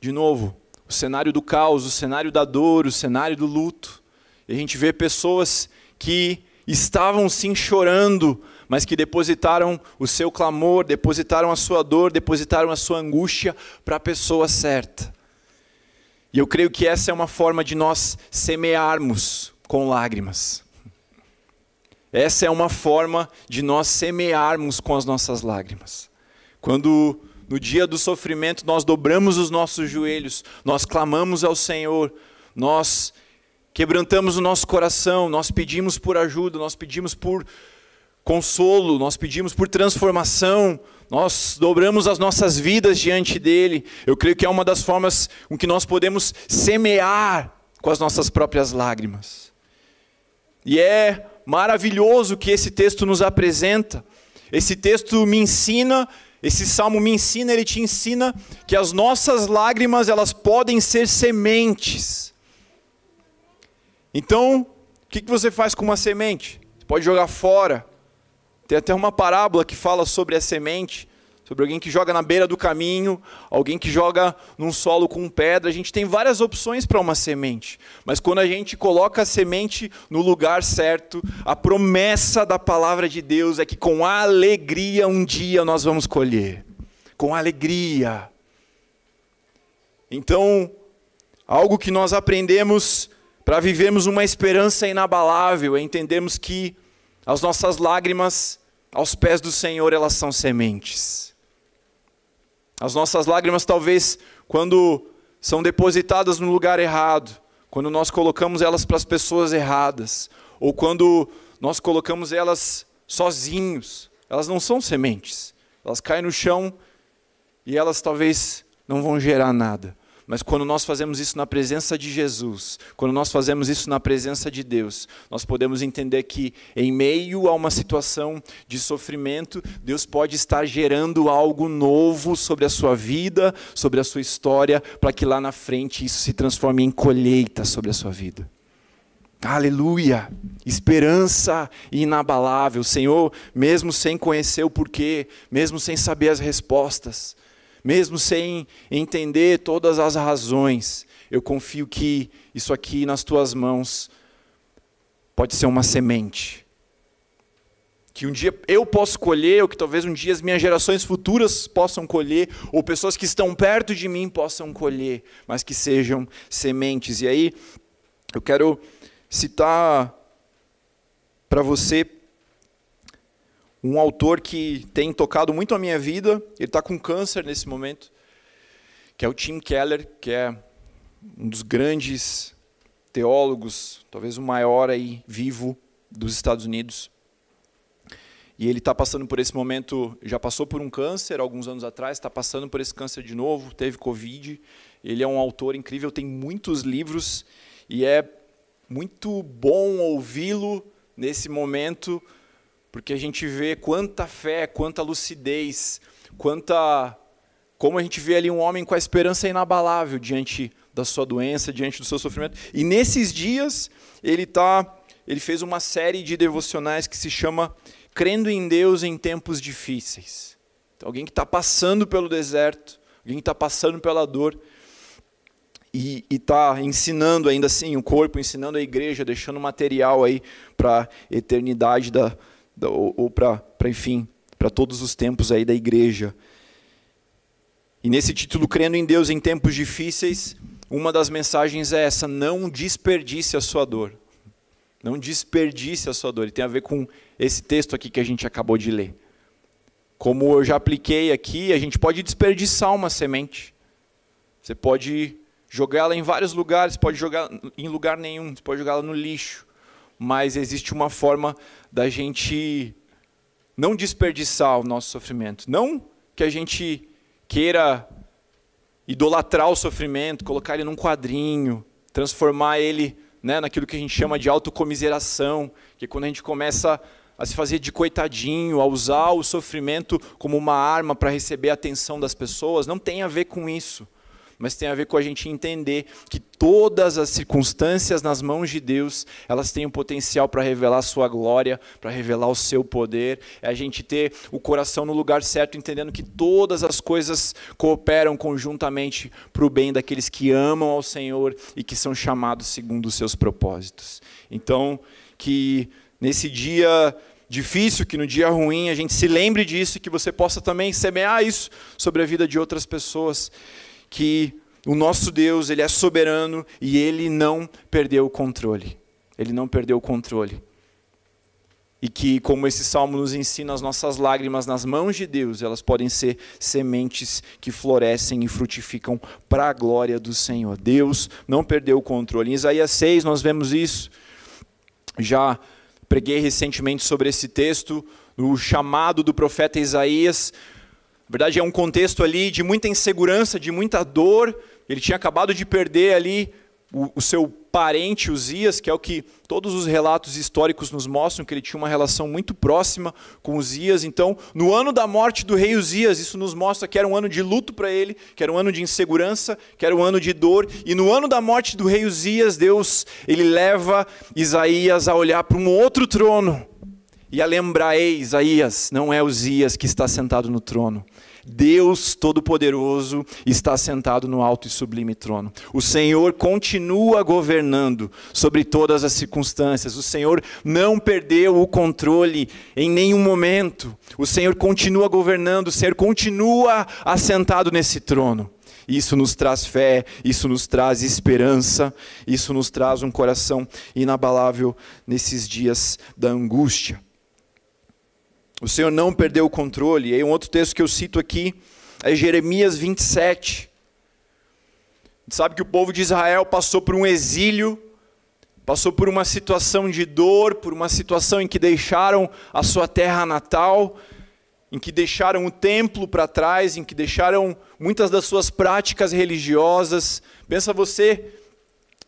de novo, o cenário do caos, o cenário da dor, o cenário do luto. E a gente vê pessoas que estavam sim chorando, mas que depositaram o seu clamor, depositaram a sua dor, depositaram a sua angústia para a pessoa certa. E eu creio que essa é uma forma de nós semearmos com lágrimas. Essa é uma forma de nós semearmos com as nossas lágrimas. Quando no dia do sofrimento nós dobramos os nossos joelhos, nós clamamos ao Senhor, nós quebrantamos o nosso coração, nós pedimos por ajuda, nós pedimos por consolo, nós pedimos por transformação, nós dobramos as nossas vidas diante dele. Eu creio que é uma das formas com que nós podemos semear com as nossas próprias lágrimas. E é maravilhoso o que esse texto nos apresenta. Esse texto me ensina, esse salmo me ensina, ele te ensina que as nossas lágrimas, elas podem ser sementes. Então, o que você faz com uma semente? Você pode jogar fora. Tem até uma parábola que fala sobre a semente, sobre alguém que joga na beira do caminho, alguém que joga num solo com pedra. A gente tem várias opções para uma semente, mas quando a gente coloca a semente no lugar certo, a promessa da palavra de Deus é que com alegria um dia nós vamos colher. Com alegria. Então, algo que nós aprendemos para vivermos uma esperança inabalável é entendermos que as nossas lágrimas, aos pés do Senhor, elas são sementes. As nossas lágrimas, talvez, quando são depositadas no lugar errado, quando nós colocamos elas para as pessoas erradas, ou quando nós colocamos elas sozinhos, elas não são sementes. Elas caem no chão e elas talvez não vão gerar nada. Mas quando nós fazemos isso na presença de Jesus, quando nós fazemos isso na presença de Deus, nós podemos entender que em meio a uma situação de sofrimento, Deus pode estar gerando algo novo sobre a sua vida, sobre a sua história, para que lá na frente isso se transforme em colheita sobre a sua vida. Aleluia! Esperança inabalável. Senhor, mesmo sem conhecer o porquê, mesmo sem saber as respostas, mesmo sem entender todas as razões, eu confio que isso aqui nas tuas mãos pode ser uma semente. Que um dia eu posso colher, ou que talvez um dia as minhas gerações futuras possam colher, ou pessoas que estão perto de mim possam colher, mas que sejam sementes. E aí, eu quero citar para você um autor que tem tocado muito a minha vida. Ele está com câncer nesse momento, que é o Tim Keller, que é um dos grandes teólogos, talvez o maior aí vivo dos Estados Unidos. E ele está passando por esse momento, já passou por um câncer alguns anos atrás, está passando por esse câncer de novo, teve Covid. Ele é um autor incrível, tem muitos livros, e é muito bom ouvi-lo nesse momento, porque a gente vê quanta fé, quanta lucidez, como a gente vê ali um homem com a esperança inabalável diante da sua doença, diante do seu sofrimento. E nesses dias, ele fez uma série de devocionais que se chama Crendo em Deus em Tempos Difíceis. Então, alguém que está passando pelo deserto, alguém que está passando pela dor, e está ensinando ainda assim o corpo, ensinando a igreja, deixando material aí para a eternidade ou para, enfim, para todos os tempos aí da igreja. E nesse título, Crendo em Deus em Tempos Difíceis, uma das mensagens é essa: não desperdice a sua dor. Não desperdice a sua dor. E tem a ver com esse texto aqui que a gente acabou de ler. Como eu já apliquei aqui, a gente pode desperdiçar uma semente. Você pode jogá-la em vários lugares, pode jogar em lugar nenhum, você pode jogá-la no lixo. Mas existe uma forma da gente não desperdiçar o nosso sofrimento. Não que a gente queira idolatrar o sofrimento, colocar ele num quadrinho, transformar ele, né, naquilo que a gente chama de autocomiseração, que é quando a gente começa a se fazer de coitadinho, a usar o sofrimento como uma arma para receber a atenção das pessoas. Não tem a ver com isso. Mas tem a ver com a gente entender que todas as circunstâncias nas mãos de Deus, elas têm o potencial para revelar a sua glória, para revelar o seu poder. É a gente ter o coração no lugar certo, entendendo que todas as coisas cooperam conjuntamente para o bem daqueles que amam ao Senhor e que são chamados segundo os seus propósitos. Então, que nesse dia difícil, que no dia ruim a gente se lembre disso, e que você possa também semear isso sobre a vida de outras pessoas. Que o nosso Deus, ele é soberano e ele não perdeu o controle. Ele não perdeu o controle. E que, como esse salmo nos ensina, as nossas lágrimas nas mãos de Deus, elas podem ser sementes que florescem e frutificam para a glória do Senhor. Deus não perdeu o controle. Em Isaías 6 nós vemos isso. Já Preguei recentemente sobre esse texto, o chamado do profeta Isaías. Na verdade, é um contexto ali de muita insegurança, de muita dor. Ele tinha acabado de perder ali o seu parente, Uzias, que é o que todos os relatos históricos nos mostram, que ele tinha uma relação muito próxima com Uzias. Então, no ano da morte do rei Uzias, isso nos mostra que era um ano de luto para ele, que era um ano de insegurança, que era um ano de dor. E no ano da morte do rei Uzias, Deus, ele leva Isaías a olhar para um outro trono e a lembrar: ei, Isaías, não é Uzias que está sentado no trono. Deus Todo-Poderoso está sentado no alto e sublime trono. O Senhor continua governando sobre todas as circunstâncias. O Senhor não perdeu o controle em nenhum momento. O Senhor continua governando, o Senhor continua assentado nesse trono. Isso nos traz fé, isso nos traz esperança, isso nos traz um coração inabalável nesses dias da angústia. O Senhor não perdeu o controle. E aí um outro texto que eu cito aqui é Jeremias 27. A gente sabe que o povo de Israel passou por um exílio, passou por uma situação de dor, por uma situação em que deixaram a sua terra natal, em que deixaram o templo para trás, em que deixaram muitas das suas práticas religiosas. Pensa você,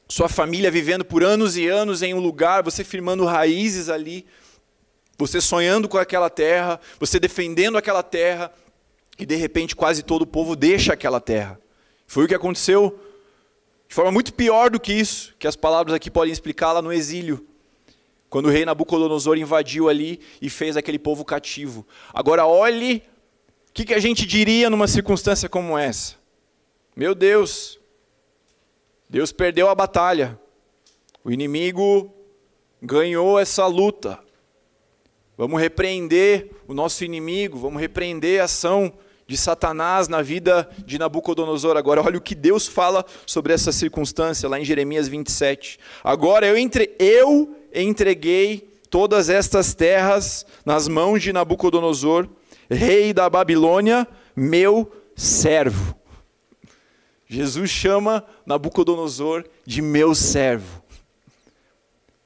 sua família vivendo por anos e anos em um lugar, você firmando raízes ali, você sonhando com aquela terra, você defendendo aquela terra, e de repente quase todo o povo deixa aquela terra. Foi o que aconteceu, de forma muito pior do que isso, que as palavras aqui podem explicar, lá no exílio, quando o rei Nabucodonosor invadiu ali e fez aquele povo cativo. Agora olhe, o que a gente diria numa circunstância como essa? Meu Deus, Deus perdeu a batalha, o inimigo ganhou essa luta. Vamos repreender o nosso inimigo, vamos repreender a ação de Satanás na vida de Nabucodonosor. Agora, olha o que Deus fala sobre essa circunstância, lá em Jeremias 27. Agora eu entreguei todas estas terras nas mãos de Nabucodonosor, rei da Babilônia, meu servo. Jesus chama Nabucodonosor de meu servo.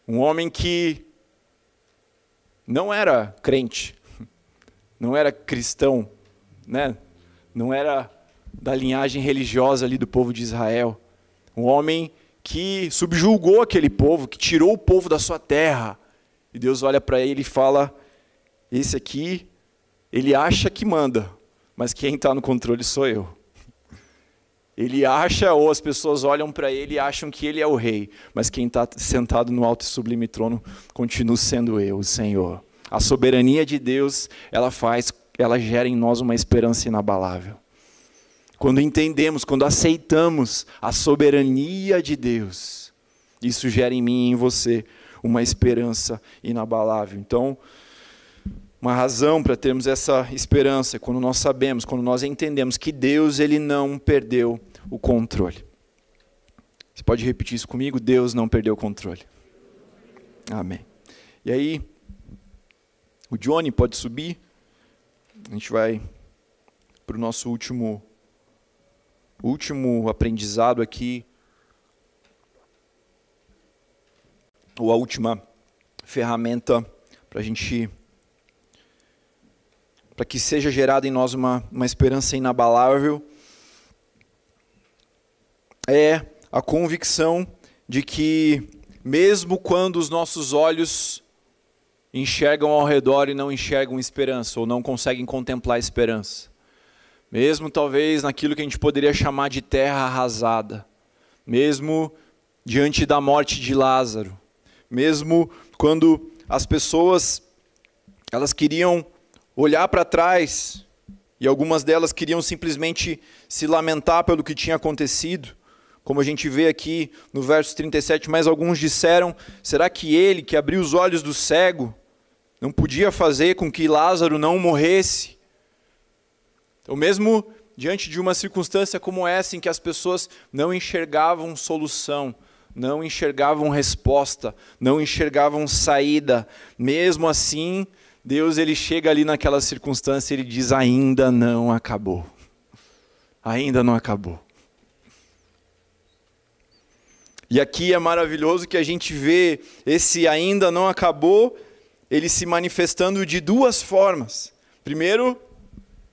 Um homem que não era crente, não era cristão, né? Não era da linhagem religiosa ali do povo de Israel. Um homem que subjulgou aquele povo, que tirou o povo da sua terra. E Deus olha para ele e fala: esse aqui, ele acha que manda, mas quem está no controle sou eu. Ele acha, ou as pessoas olham para ele e acham que ele é o rei, mas quem está sentado no alto e sublime trono continua sendo eu, o Senhor. A soberania de Deus, ela gera em nós uma esperança inabalável. Quando entendemos, quando aceitamos a soberania de Deus, isso gera em mim e em você uma esperança inabalável. Então, uma razão para termos essa esperança é quando nós sabemos, quando nós entendemos que Deus, ele não perdeu o controle. Você pode repetir isso comigo? Deus não perdeu o controle. Amém. E aí, o Johnny pode subir. A gente vai para o nosso último aprendizado aqui, ou a última ferramenta para a gente, para que seja gerada em nós uma esperança inabalável, é a convicção de que, mesmo quando os nossos olhos enxergam ao redor e não enxergam esperança, ou não conseguem contemplar a esperança, mesmo talvez naquilo que a gente poderia chamar de terra arrasada, mesmo diante da morte de Lázaro, mesmo quando as pessoas, elas queriam olhar para trás, e algumas delas queriam simplesmente se lamentar pelo que tinha acontecido, como a gente vê aqui no verso 37, mas alguns disseram: será que ele, que abriu os olhos do cego, não podia fazer com que Lázaro não morresse? Então, mesmo diante de uma circunstância como essa, em que as pessoas não enxergavam solução, não enxergavam resposta, não enxergavam saída, mesmo assim, Deus, ele chega ali naquela circunstância e ele diz: ainda não acabou. Ainda não acabou. E aqui é maravilhoso que a gente vê esse ainda não acabou, ele se manifestando de duas formas. Primeiro,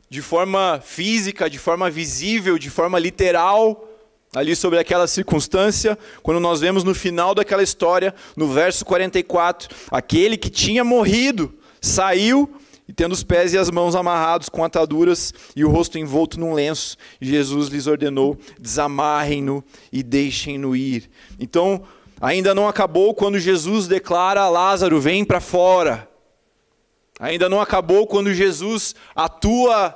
de forma física, de forma visível, de forma literal, ali sobre aquela circunstância, quando nós vemos no final daquela história, no verso 44, aquele que tinha morrido saiu, e tendo os pés e as mãos amarrados com ataduras e o rosto envolto num lenço, Jesus lhes ordenou, desamarrem-no e deixem-no ir. Então, ainda não acabou quando Jesus declara a Lázaro, vem para fora. Ainda não acabou quando Jesus atua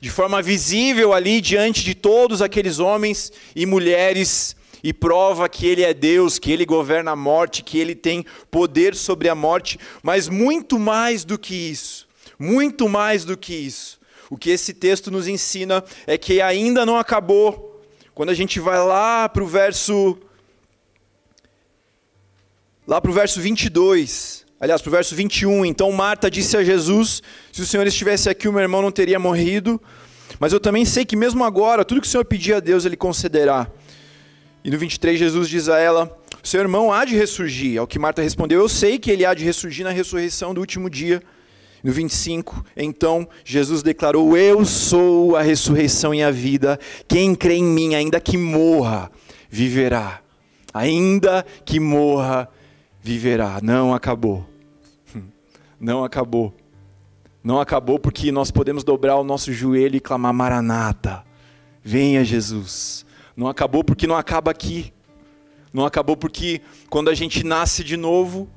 de forma visível ali diante de todos aqueles homens e mulheres e prova que Ele é Deus, que Ele governa a morte, que Ele tem poder sobre a morte. Mas muito mais do que isso, muito mais do que isso, o que esse texto nos ensina é que ainda não acabou. Quando a gente vai lá para o verso 22, aliás, para o verso 21, então Marta disse a Jesus, se o Senhor estivesse aqui, o meu irmão não teria morrido, mas eu também sei que mesmo agora, tudo que o Senhor pedir a Deus, Ele concederá. E no 23, Jesus diz a ela, seu irmão há de ressurgir. Ao que Marta respondeu, eu sei que ele há de ressurgir na ressurreição do último dia. No 25, então, Jesus declarou, eu sou a ressurreição e a vida, quem crê em mim, ainda que morra, viverá. Ainda que morra, viverá. Não acabou. Não acabou. Não acabou porque nós podemos dobrar o nosso joelho e clamar Maranata. Venha Jesus. Não acabou porque não acaba aqui. Não acabou porque quando a gente nasce de novo,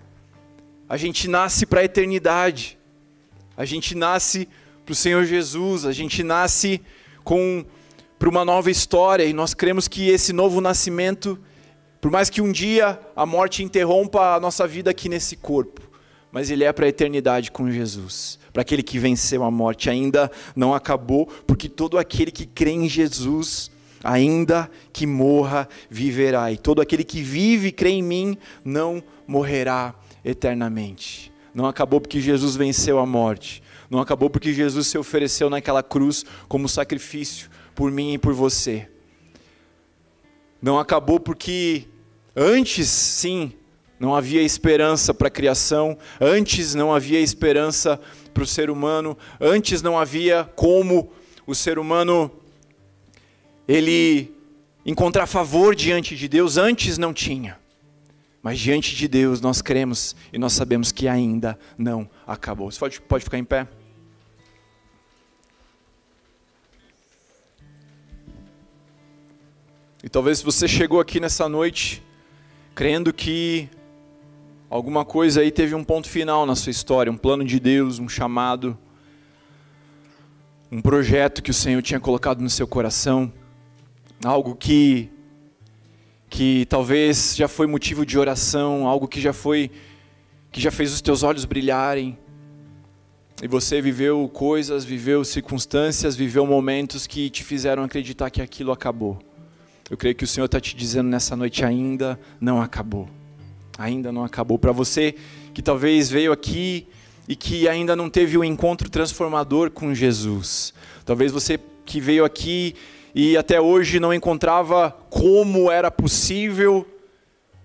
a gente nasce para a eternidade. A gente nasce para o Senhor Jesus, a gente nasce para uma nova história e nós cremos que esse novo nascimento, por mais que um dia a morte interrompa a nossa vida aqui nesse corpo, mas ele é para a eternidade com Jesus, para aquele que venceu a morte, ainda não acabou, porque todo aquele que crê em Jesus, ainda que morra, viverá, e todo aquele que vive e crê em mim, não morrerá eternamente. Não acabou porque Jesus venceu a morte, não acabou porque Jesus se ofereceu naquela cruz como sacrifício por mim e por você. Não acabou porque antes, sim, não havia esperança para a criação, antes não havia esperança para o ser humano, antes não havia como o ser humano ele encontrar favor diante de Deus, antes não tinha. Mas diante de Deus nós cremos e nós sabemos que ainda não acabou. Você pode ficar em pé? E talvez você chegou aqui nessa noite crendo que alguma coisa aí teve um ponto final na sua história, um plano de Deus, um chamado, um projeto que o Senhor tinha colocado no seu coração, algo que talvez já foi motivo de oração, algo que já fez os teus olhos brilharem, e você viveu coisas, viveu circunstâncias, viveu momentos que te fizeram acreditar que aquilo acabou. Eu creio que o Senhor está te dizendo nessa noite, ainda não acabou. Ainda não acabou. Para você que talvez veio aqui e que ainda não teve um encontro transformador com Jesus. Talvez você que veio aqui e até hoje não encontrava como era possível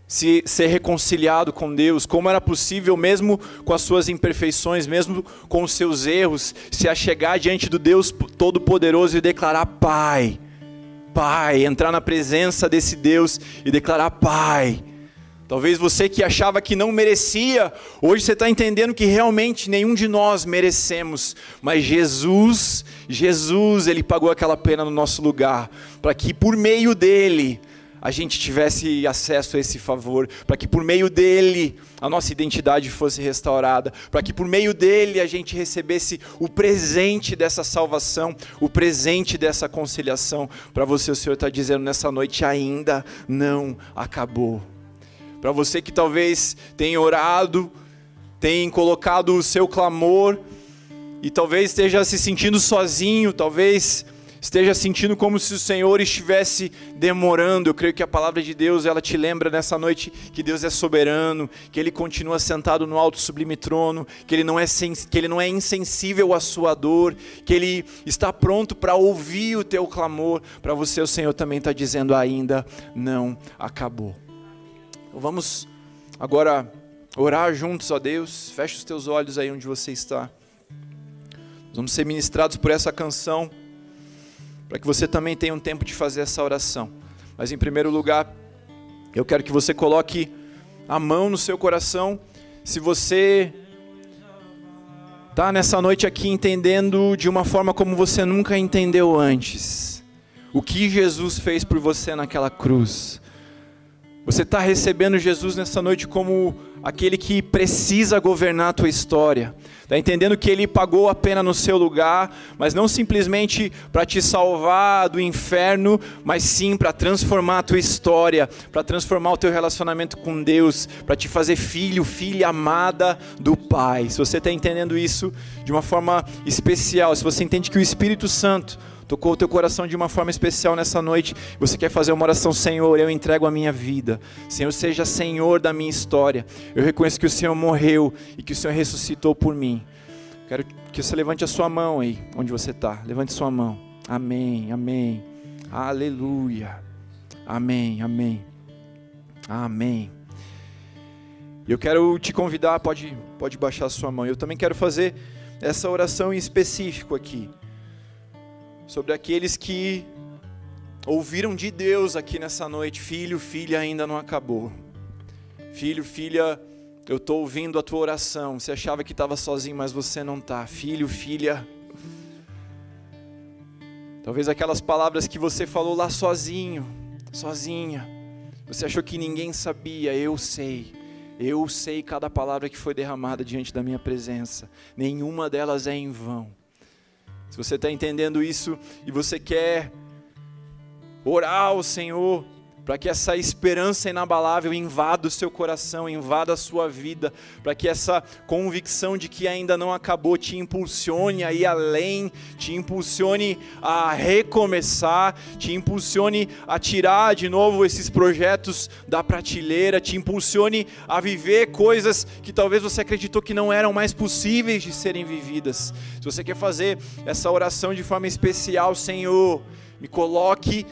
ser reconciliado com Deus, como era possível mesmo com as suas imperfeições, mesmo com os seus erros, se achegar diante do Deus Todo-Poderoso e declarar Pai. Pai, entrar na presença desse Deus e declarar Pai. Talvez você que achava que não merecia, hoje você está entendendo que realmente nenhum de nós merecemos, mas Jesus, Ele pagou aquela pena no nosso lugar, para que por meio dEle a gente tivesse acesso a esse favor, para que por meio dEle a nossa identidade fosse restaurada, para que por meio dEle a gente recebesse o presente dessa salvação, o presente dessa conciliação. Para você, o Senhor está dizendo nessa noite, ainda não acabou. Para você que talvez tenha orado, tenha colocado o seu clamor, e talvez esteja se sentindo sozinho, talvez esteja sentindo como se o Senhor estivesse demorando. Eu creio que a palavra de Deus, ela te lembra nessa noite que Deus é soberano, que Ele continua sentado no alto sublime trono, que Ele não é insensível à sua dor, que Ele está pronto para ouvir o teu clamor. Para você, o Senhor também está dizendo, ainda não acabou. Vamos agora orar juntos a Deus. Feche os teus olhos aí onde você está. Nós vamos ser ministrados por essa canção, para que você também tenha um tempo de fazer essa oração. Mas em primeiro lugar, eu quero que você coloque a mão no seu coração. Se você está nessa noite aqui entendendo de uma forma como você nunca entendeu antes, o que Jesus fez por você naquela cruz. Você está recebendo Jesus nessa noite como aquele que precisa governar a tua história. Está entendendo que Ele pagou a pena no seu lugar, mas não simplesmente para te salvar do inferno, mas sim para transformar a tua história, para transformar o teu relacionamento com Deus, para te fazer filho, filha amada do Pai. Se você está entendendo isso de uma forma especial, se você entende que o Espírito Santo tocou o teu coração de uma forma especial nessa noite, você quer fazer uma oração: Senhor, eu entrego a minha vida, Senhor, seja Senhor da minha história, eu reconheço que o Senhor morreu e que o Senhor ressuscitou por mim. Quero que você levante a sua mão aí, onde você está, levante sua mão. Amém, amém, aleluia, amém, amém, amém. Eu quero te convidar, pode baixar a sua mão. Eu também quero fazer essa oração em específico aqui, sobre aqueles que ouviram de Deus aqui nessa noite: filho, filha, ainda não acabou. Filho, filha, eu estou ouvindo a tua oração. Você achava que estava sozinho, mas você não está. Filho, filha, talvez aquelas palavras que você falou lá sozinho, sozinha, você achou que ninguém sabia. Eu sei cada palavra que foi derramada diante da minha presença, nenhuma delas é em vão. Se você está entendendo isso e você quer orar ao Senhor para que essa esperança inabalável invada o seu coração, invada a sua vida, para que essa convicção de que ainda não acabou te impulsione a ir além, te impulsione a recomeçar, te impulsione a tirar de novo esses projetos da prateleira, te impulsione a viver coisas que talvez você acreditou que não eram mais possíveis de serem vividas. Se você quer fazer essa oração de forma especial: Senhor, me coloque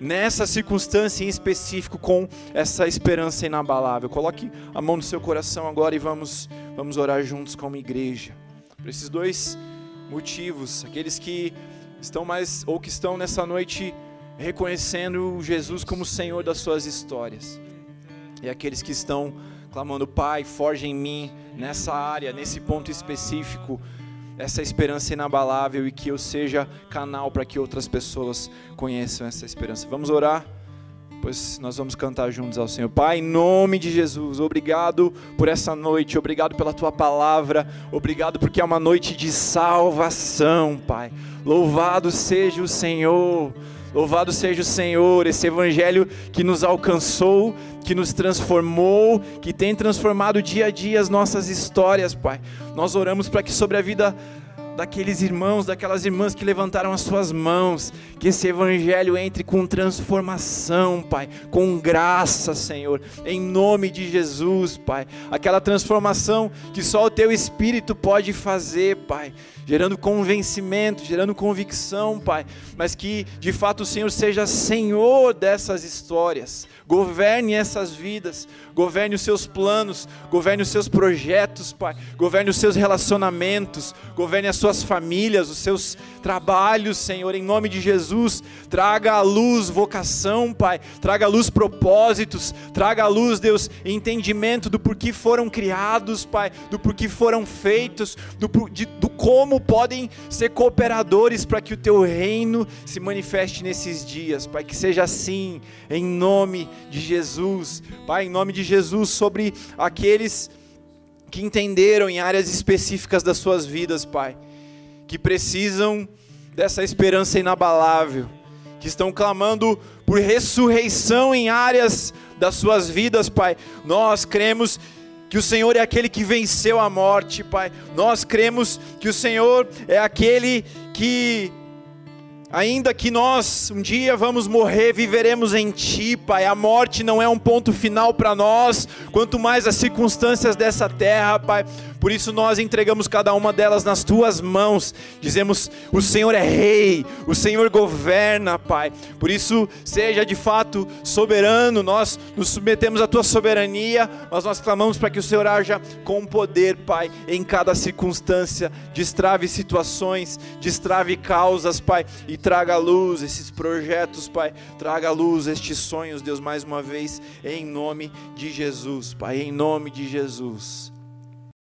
nessa circunstância em específico com essa esperança inabalável. Coloque a mão no seu coração agora e vamos orar juntos como igreja. Por esses dois motivos, aqueles que estão mais, ou que estão nessa noite reconhecendo Jesus como Senhor das suas histórias, e aqueles que estão clamando: Pai, forja em mim, nessa área, nesse ponto específico, essa esperança inabalável, e que eu seja canal para que outras pessoas conheçam essa esperança. Vamos orar, pois nós vamos cantar juntos ao Senhor. Pai, em nome de Jesus, obrigado por essa noite, obrigado pela Tua Palavra, obrigado porque é uma noite de salvação, Pai. Louvado seja o Senhor. Louvado seja o Senhor, esse Evangelho que nos alcançou, que nos transformou, que tem transformado dia a dia as nossas histórias, Pai. Nós oramos para que sobre a vida daqueles irmãos, daquelas irmãs que levantaram as suas mãos, que esse Evangelho entre com transformação, Pai, com graça, Senhor, em nome de Jesus, Pai. Aquela transformação que só o Teu Espírito pode fazer, Pai, gerando convencimento, gerando convicção, Pai, mas que de fato o Senhor seja Senhor dessas histórias, governe essas vidas, governe os seus planos, governe os seus projetos, Pai, governe os seus relacionamentos, governe as suas famílias, os seus trabalhos, Senhor, em nome de Jesus. Traga à luz vocação, Pai, traga à luz propósitos, traga à luz, Deus, entendimento do porquê foram criados, Pai, do porquê foram feitos, do como podem ser cooperadores para que o Teu reino se manifeste nesses dias, Pai, que seja assim, em nome de Jesus, Pai, em nome de Jesus, sobre aqueles que entenderam em áreas específicas das suas vidas, Pai, que precisam dessa esperança inabalável, que estão clamando por ressurreição em áreas das suas vidas, Pai. Nós cremos que o Senhor é aquele que venceu a morte, Pai. Nós cremos que o Senhor é aquele que Ainda que nós um dia vamos morrer, viveremos em Ti, Pai. A morte não é um ponto final para nós, quanto mais as circunstâncias dessa terra, Pai. Por isso nós entregamos cada uma delas nas Tuas mãos. Dizemos, o Senhor é Rei, o Senhor governa, Pai. Por isso, seja de fato soberano, nós nos submetemos à Tua soberania, mas nós clamamos para que o Senhor haja com poder, Pai, em cada circunstância. Destrave situações, destrave causas, Pai, e traga à luz esses projetos, Pai. Traga à luz estes sonhos, Deus, mais uma vez, em nome de Jesus, Pai. Em nome de Jesus.